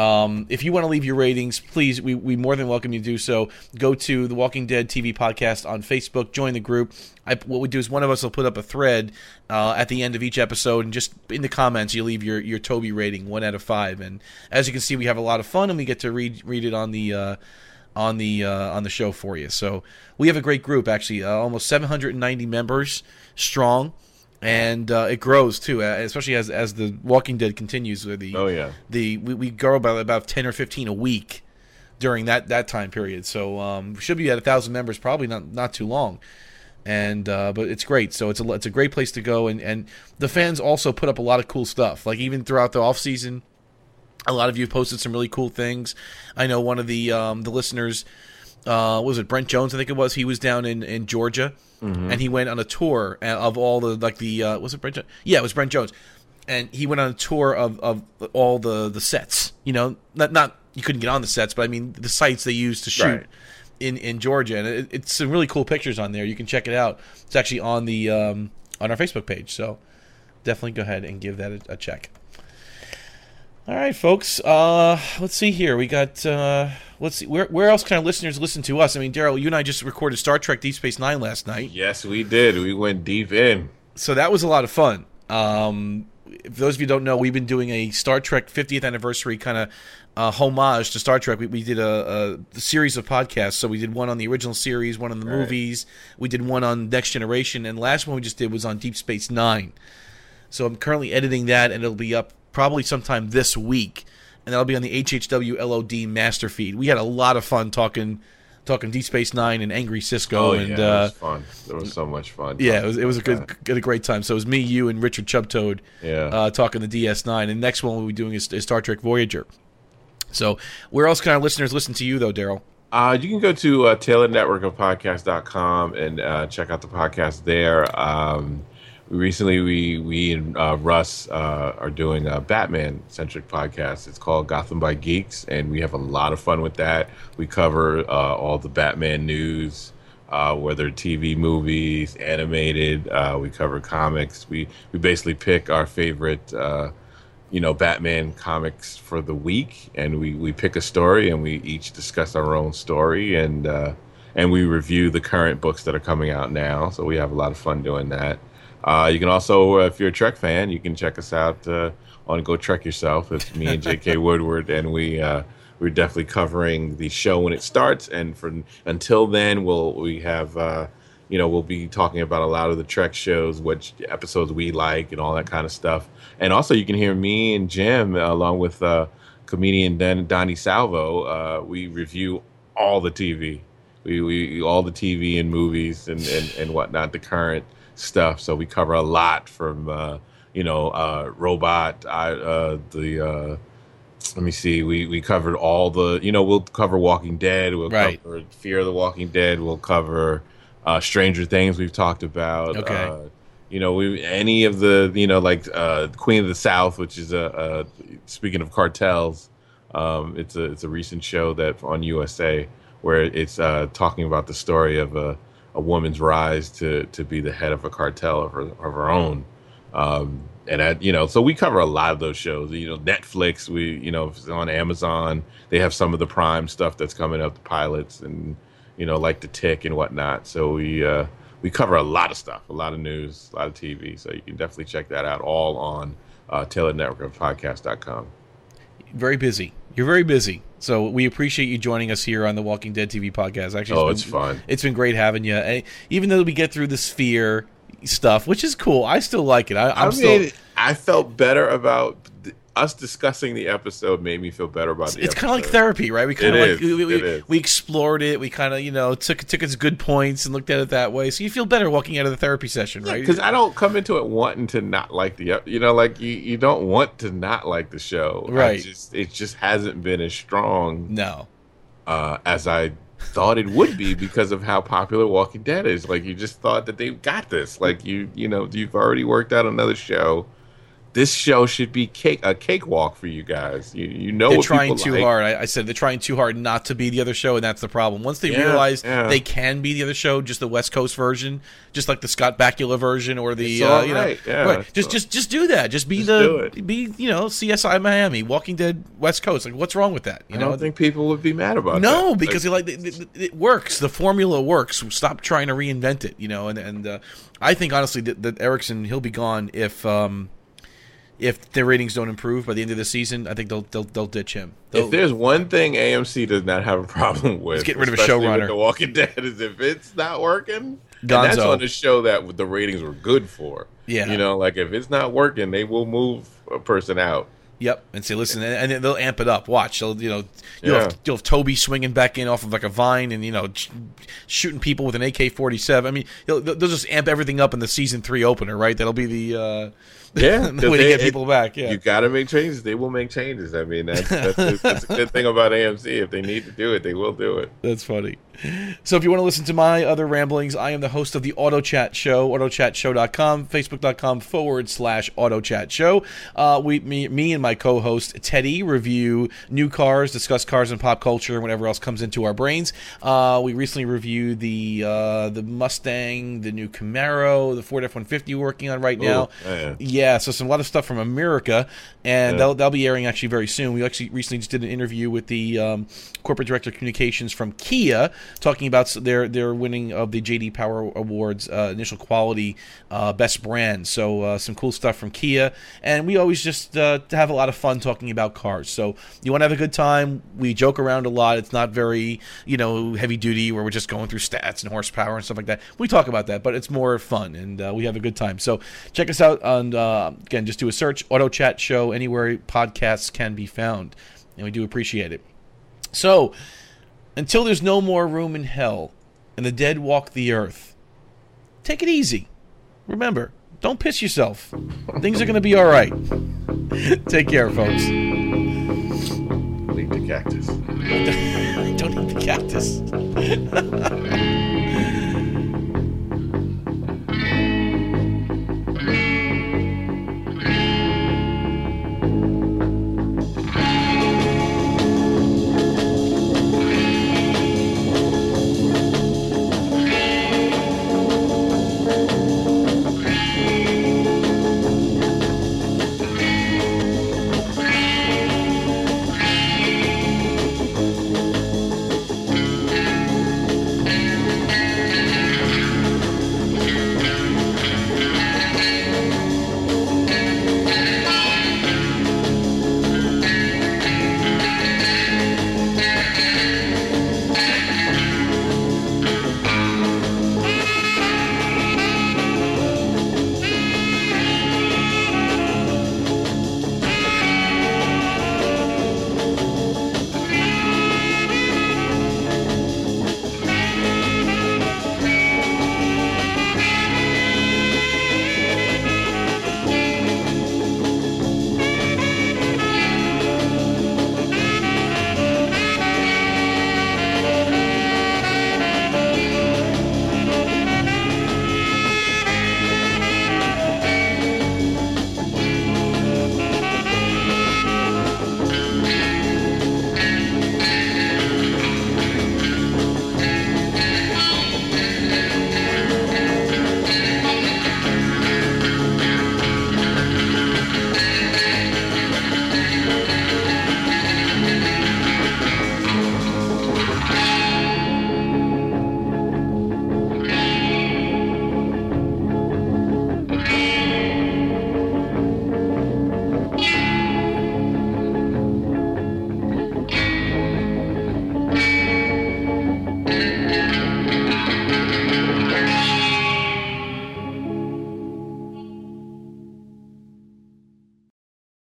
If you want to leave your ratings, please, we more than welcome you to do so. Go to The Walking Dead TV Podcast on Facebook. Join the group. What we do is one of us will put up a thread at the end of each episode, and just in the comments you leave your Toby rating, 1 out of 5. And as you can see, we have a lot of fun, and we get to read it on the on the show for you. So we have a great group, actually, almost 790 members strong. And it grows too, especially as The Walking Dead continues. We grow about 10 or 15 a week during that time period. So we should be at 1,000 members, probably not too long. And but it's great. So it's a great place to go. And the fans also put up a lot of cool stuff. Like even throughout the off season, a lot of you posted some really cool things. I know one of the listeners. Was it Brent Jones? I think it was. He was down in Georgia, mm-hmm. and he went on a tour of all was it Brent Jones? Yeah, it was Brent Jones, and he went on a tour of all the sets. You know, not you couldn't get on the sets, but I mean the sites they used to shoot right. in Georgia, and it's some really cool pictures on there. You can check it out. It's actually on our Facebook page, so definitely go ahead and give that a check. All right, folks. Let's see here. We got. Let's see. Where else can our listeners listen to us? I mean, Daryl, you and I just recorded Star Trek: Deep Space Nine last night. Yes, we did. We went deep in. So that was a lot of fun. For those of you who don't know, we've been doing a Star Trek 50th anniversary kind of homage to Star Trek. We did a series of podcasts. So we did one on the original series, one on the movies. We did one on Next Generation. And last one we just did was on Deep Space Nine. So I'm currently editing that, and it'll be up probably sometime this week. And that'll be on the HHW LOD master feed. We had a lot of fun talking Deep Space Nine and Angry Cisco. It was fun. There was so much fun. Yeah, it was a great time. So it was me, you, and Richard Chubtoad talking the DS9. And next one we'll be doing is Star Trek Voyager. So where else can our listeners listen to you, though, Daryl? You can go to Taylor Network of Podcast.com and check out the podcast there. Recently, we and Russ are doing a Batman-centric podcast. It's called Gotham by Geeks, and we have a lot of fun with that. We cover all the Batman news, whether TV, movies, animated. We cover comics. We basically pick our favorite, Batman comics for the week, and we pick a story, and we each discuss our own story, and we review the current books that are coming out now. So we have a lot of fun doing that. You can also, if you're a Trek fan, you can check us out on Go Trek Yourself. It's me and J.K. Woodward, and we're definitely covering the show when it starts. And until then, we'll be talking about a lot of the Trek shows, which episodes we like, and all that kind of stuff. And also, you can hear me and Jim along with comedian Donnie Salvo. We review all the TV, all the TV and movies and whatnot, the current stuff. So we cover a lot from Robot. Let me see. We covered all the. We'll cover Walking Dead. We'll cover Fear the Walking Dead. We'll cover Stranger Things. We've talked about. Okay. Any of the Queen of the South, which is speaking of cartels, it's a recent show that on USA where it's talking about the story of a woman's rise to be the head of a cartel of her own. So we cover a lot of those shows, Netflix, if it's on Amazon, they have some of the Prime stuff that's coming up, the pilots and, like The Tick and whatnot. So we cover a lot of stuff, a lot of news, a lot of TV. So you can definitely check that out all on TaylorNetworkOfPodcast.com. Very busy. You're very busy. So we appreciate you joining us here on the Walking Dead TV podcast. Actually, it's fun. It's been great having you. And even though we get through the Sphere stuff, which is cool, I still like it. I felt better about us discussing the episode. Made me feel better about it. It's kind of like therapy, right? We explored it. We kind of took its good points and looked at it that way. So you feel better walking out of the therapy session, right? Because I don't come into it wanting to not like the episode. You don't want to not like the show, right? It just hasn't been as strong, as I thought it would be because of how popular Walking Dead is. Like you just thought that they've got this. Like you've already worked out another show. This show should be a cakewalk for you guys. They're trying too hard. I said they're trying too hard not to be the other show, and that's the problem. Once they realize they can be the other show, just the West Coast version, just like the Scott Bakula version, or the just do that. Just be CSI Miami, Walking Dead West Coast. Like, what's wrong with that? I don't think people would be mad about it. No, because it works. The formula works. Stop trying to reinvent it. I think honestly that Erickson, he'll be gone if their ratings don't improve by the end of the season. I think they'll ditch him. If there's one thing AMC does not have a problem with, it's getting rid of a showrunner. The Walking Dead is if it's not working, and that's on the show that the ratings were good for. Yeah, if it's not working, they will move a person out. Yep, and say, listen, and they'll amp it up. Watch, you'll have Toby swinging back in off of like a vine, and shooting people with an AK-47. I mean, they'll just amp everything up in the season 3 opener, right? That'll be the the way to get people back. Yeah, you got to make changes. They will make changes. I mean, that's a good thing about AMC. If they need to do it, they will do it. That's funny. So if you want to listen to my other ramblings, I am the host of the Auto Chat Show, autochatshow.com, facebook.com/Auto Chat Show. Me and my co-host Teddy review new cars, discuss cars and pop culture, and whatever else comes into our brains. We recently reviewed the Mustang, the new Camaro, the Ford F-150 we're working on right now. Oh, yeah, so a lot of stuff from America, and that'll be airing actually very soon. We actually recently just did an interview with the corporate director of communications from Kia, talking about their winning of the J.D. Power Awards initial quality best brand. So some cool stuff from Kia, and we always just have a lot of fun talking about cars. So you want to have a good time. We joke around a lot. It's not very heavy duty where we're just going through stats and horsepower and stuff like that. We talk about that, but it's more fun, and we have a good time. So check us out on again, just do a search, Auto Chat Show, anywhere podcasts can be found, and we do appreciate it. So until there's no more room in hell and the dead walk the earth, take it easy. Remember, don't piss yourself. Things are going to be all right. Take care, folks. Don't eat the cactus.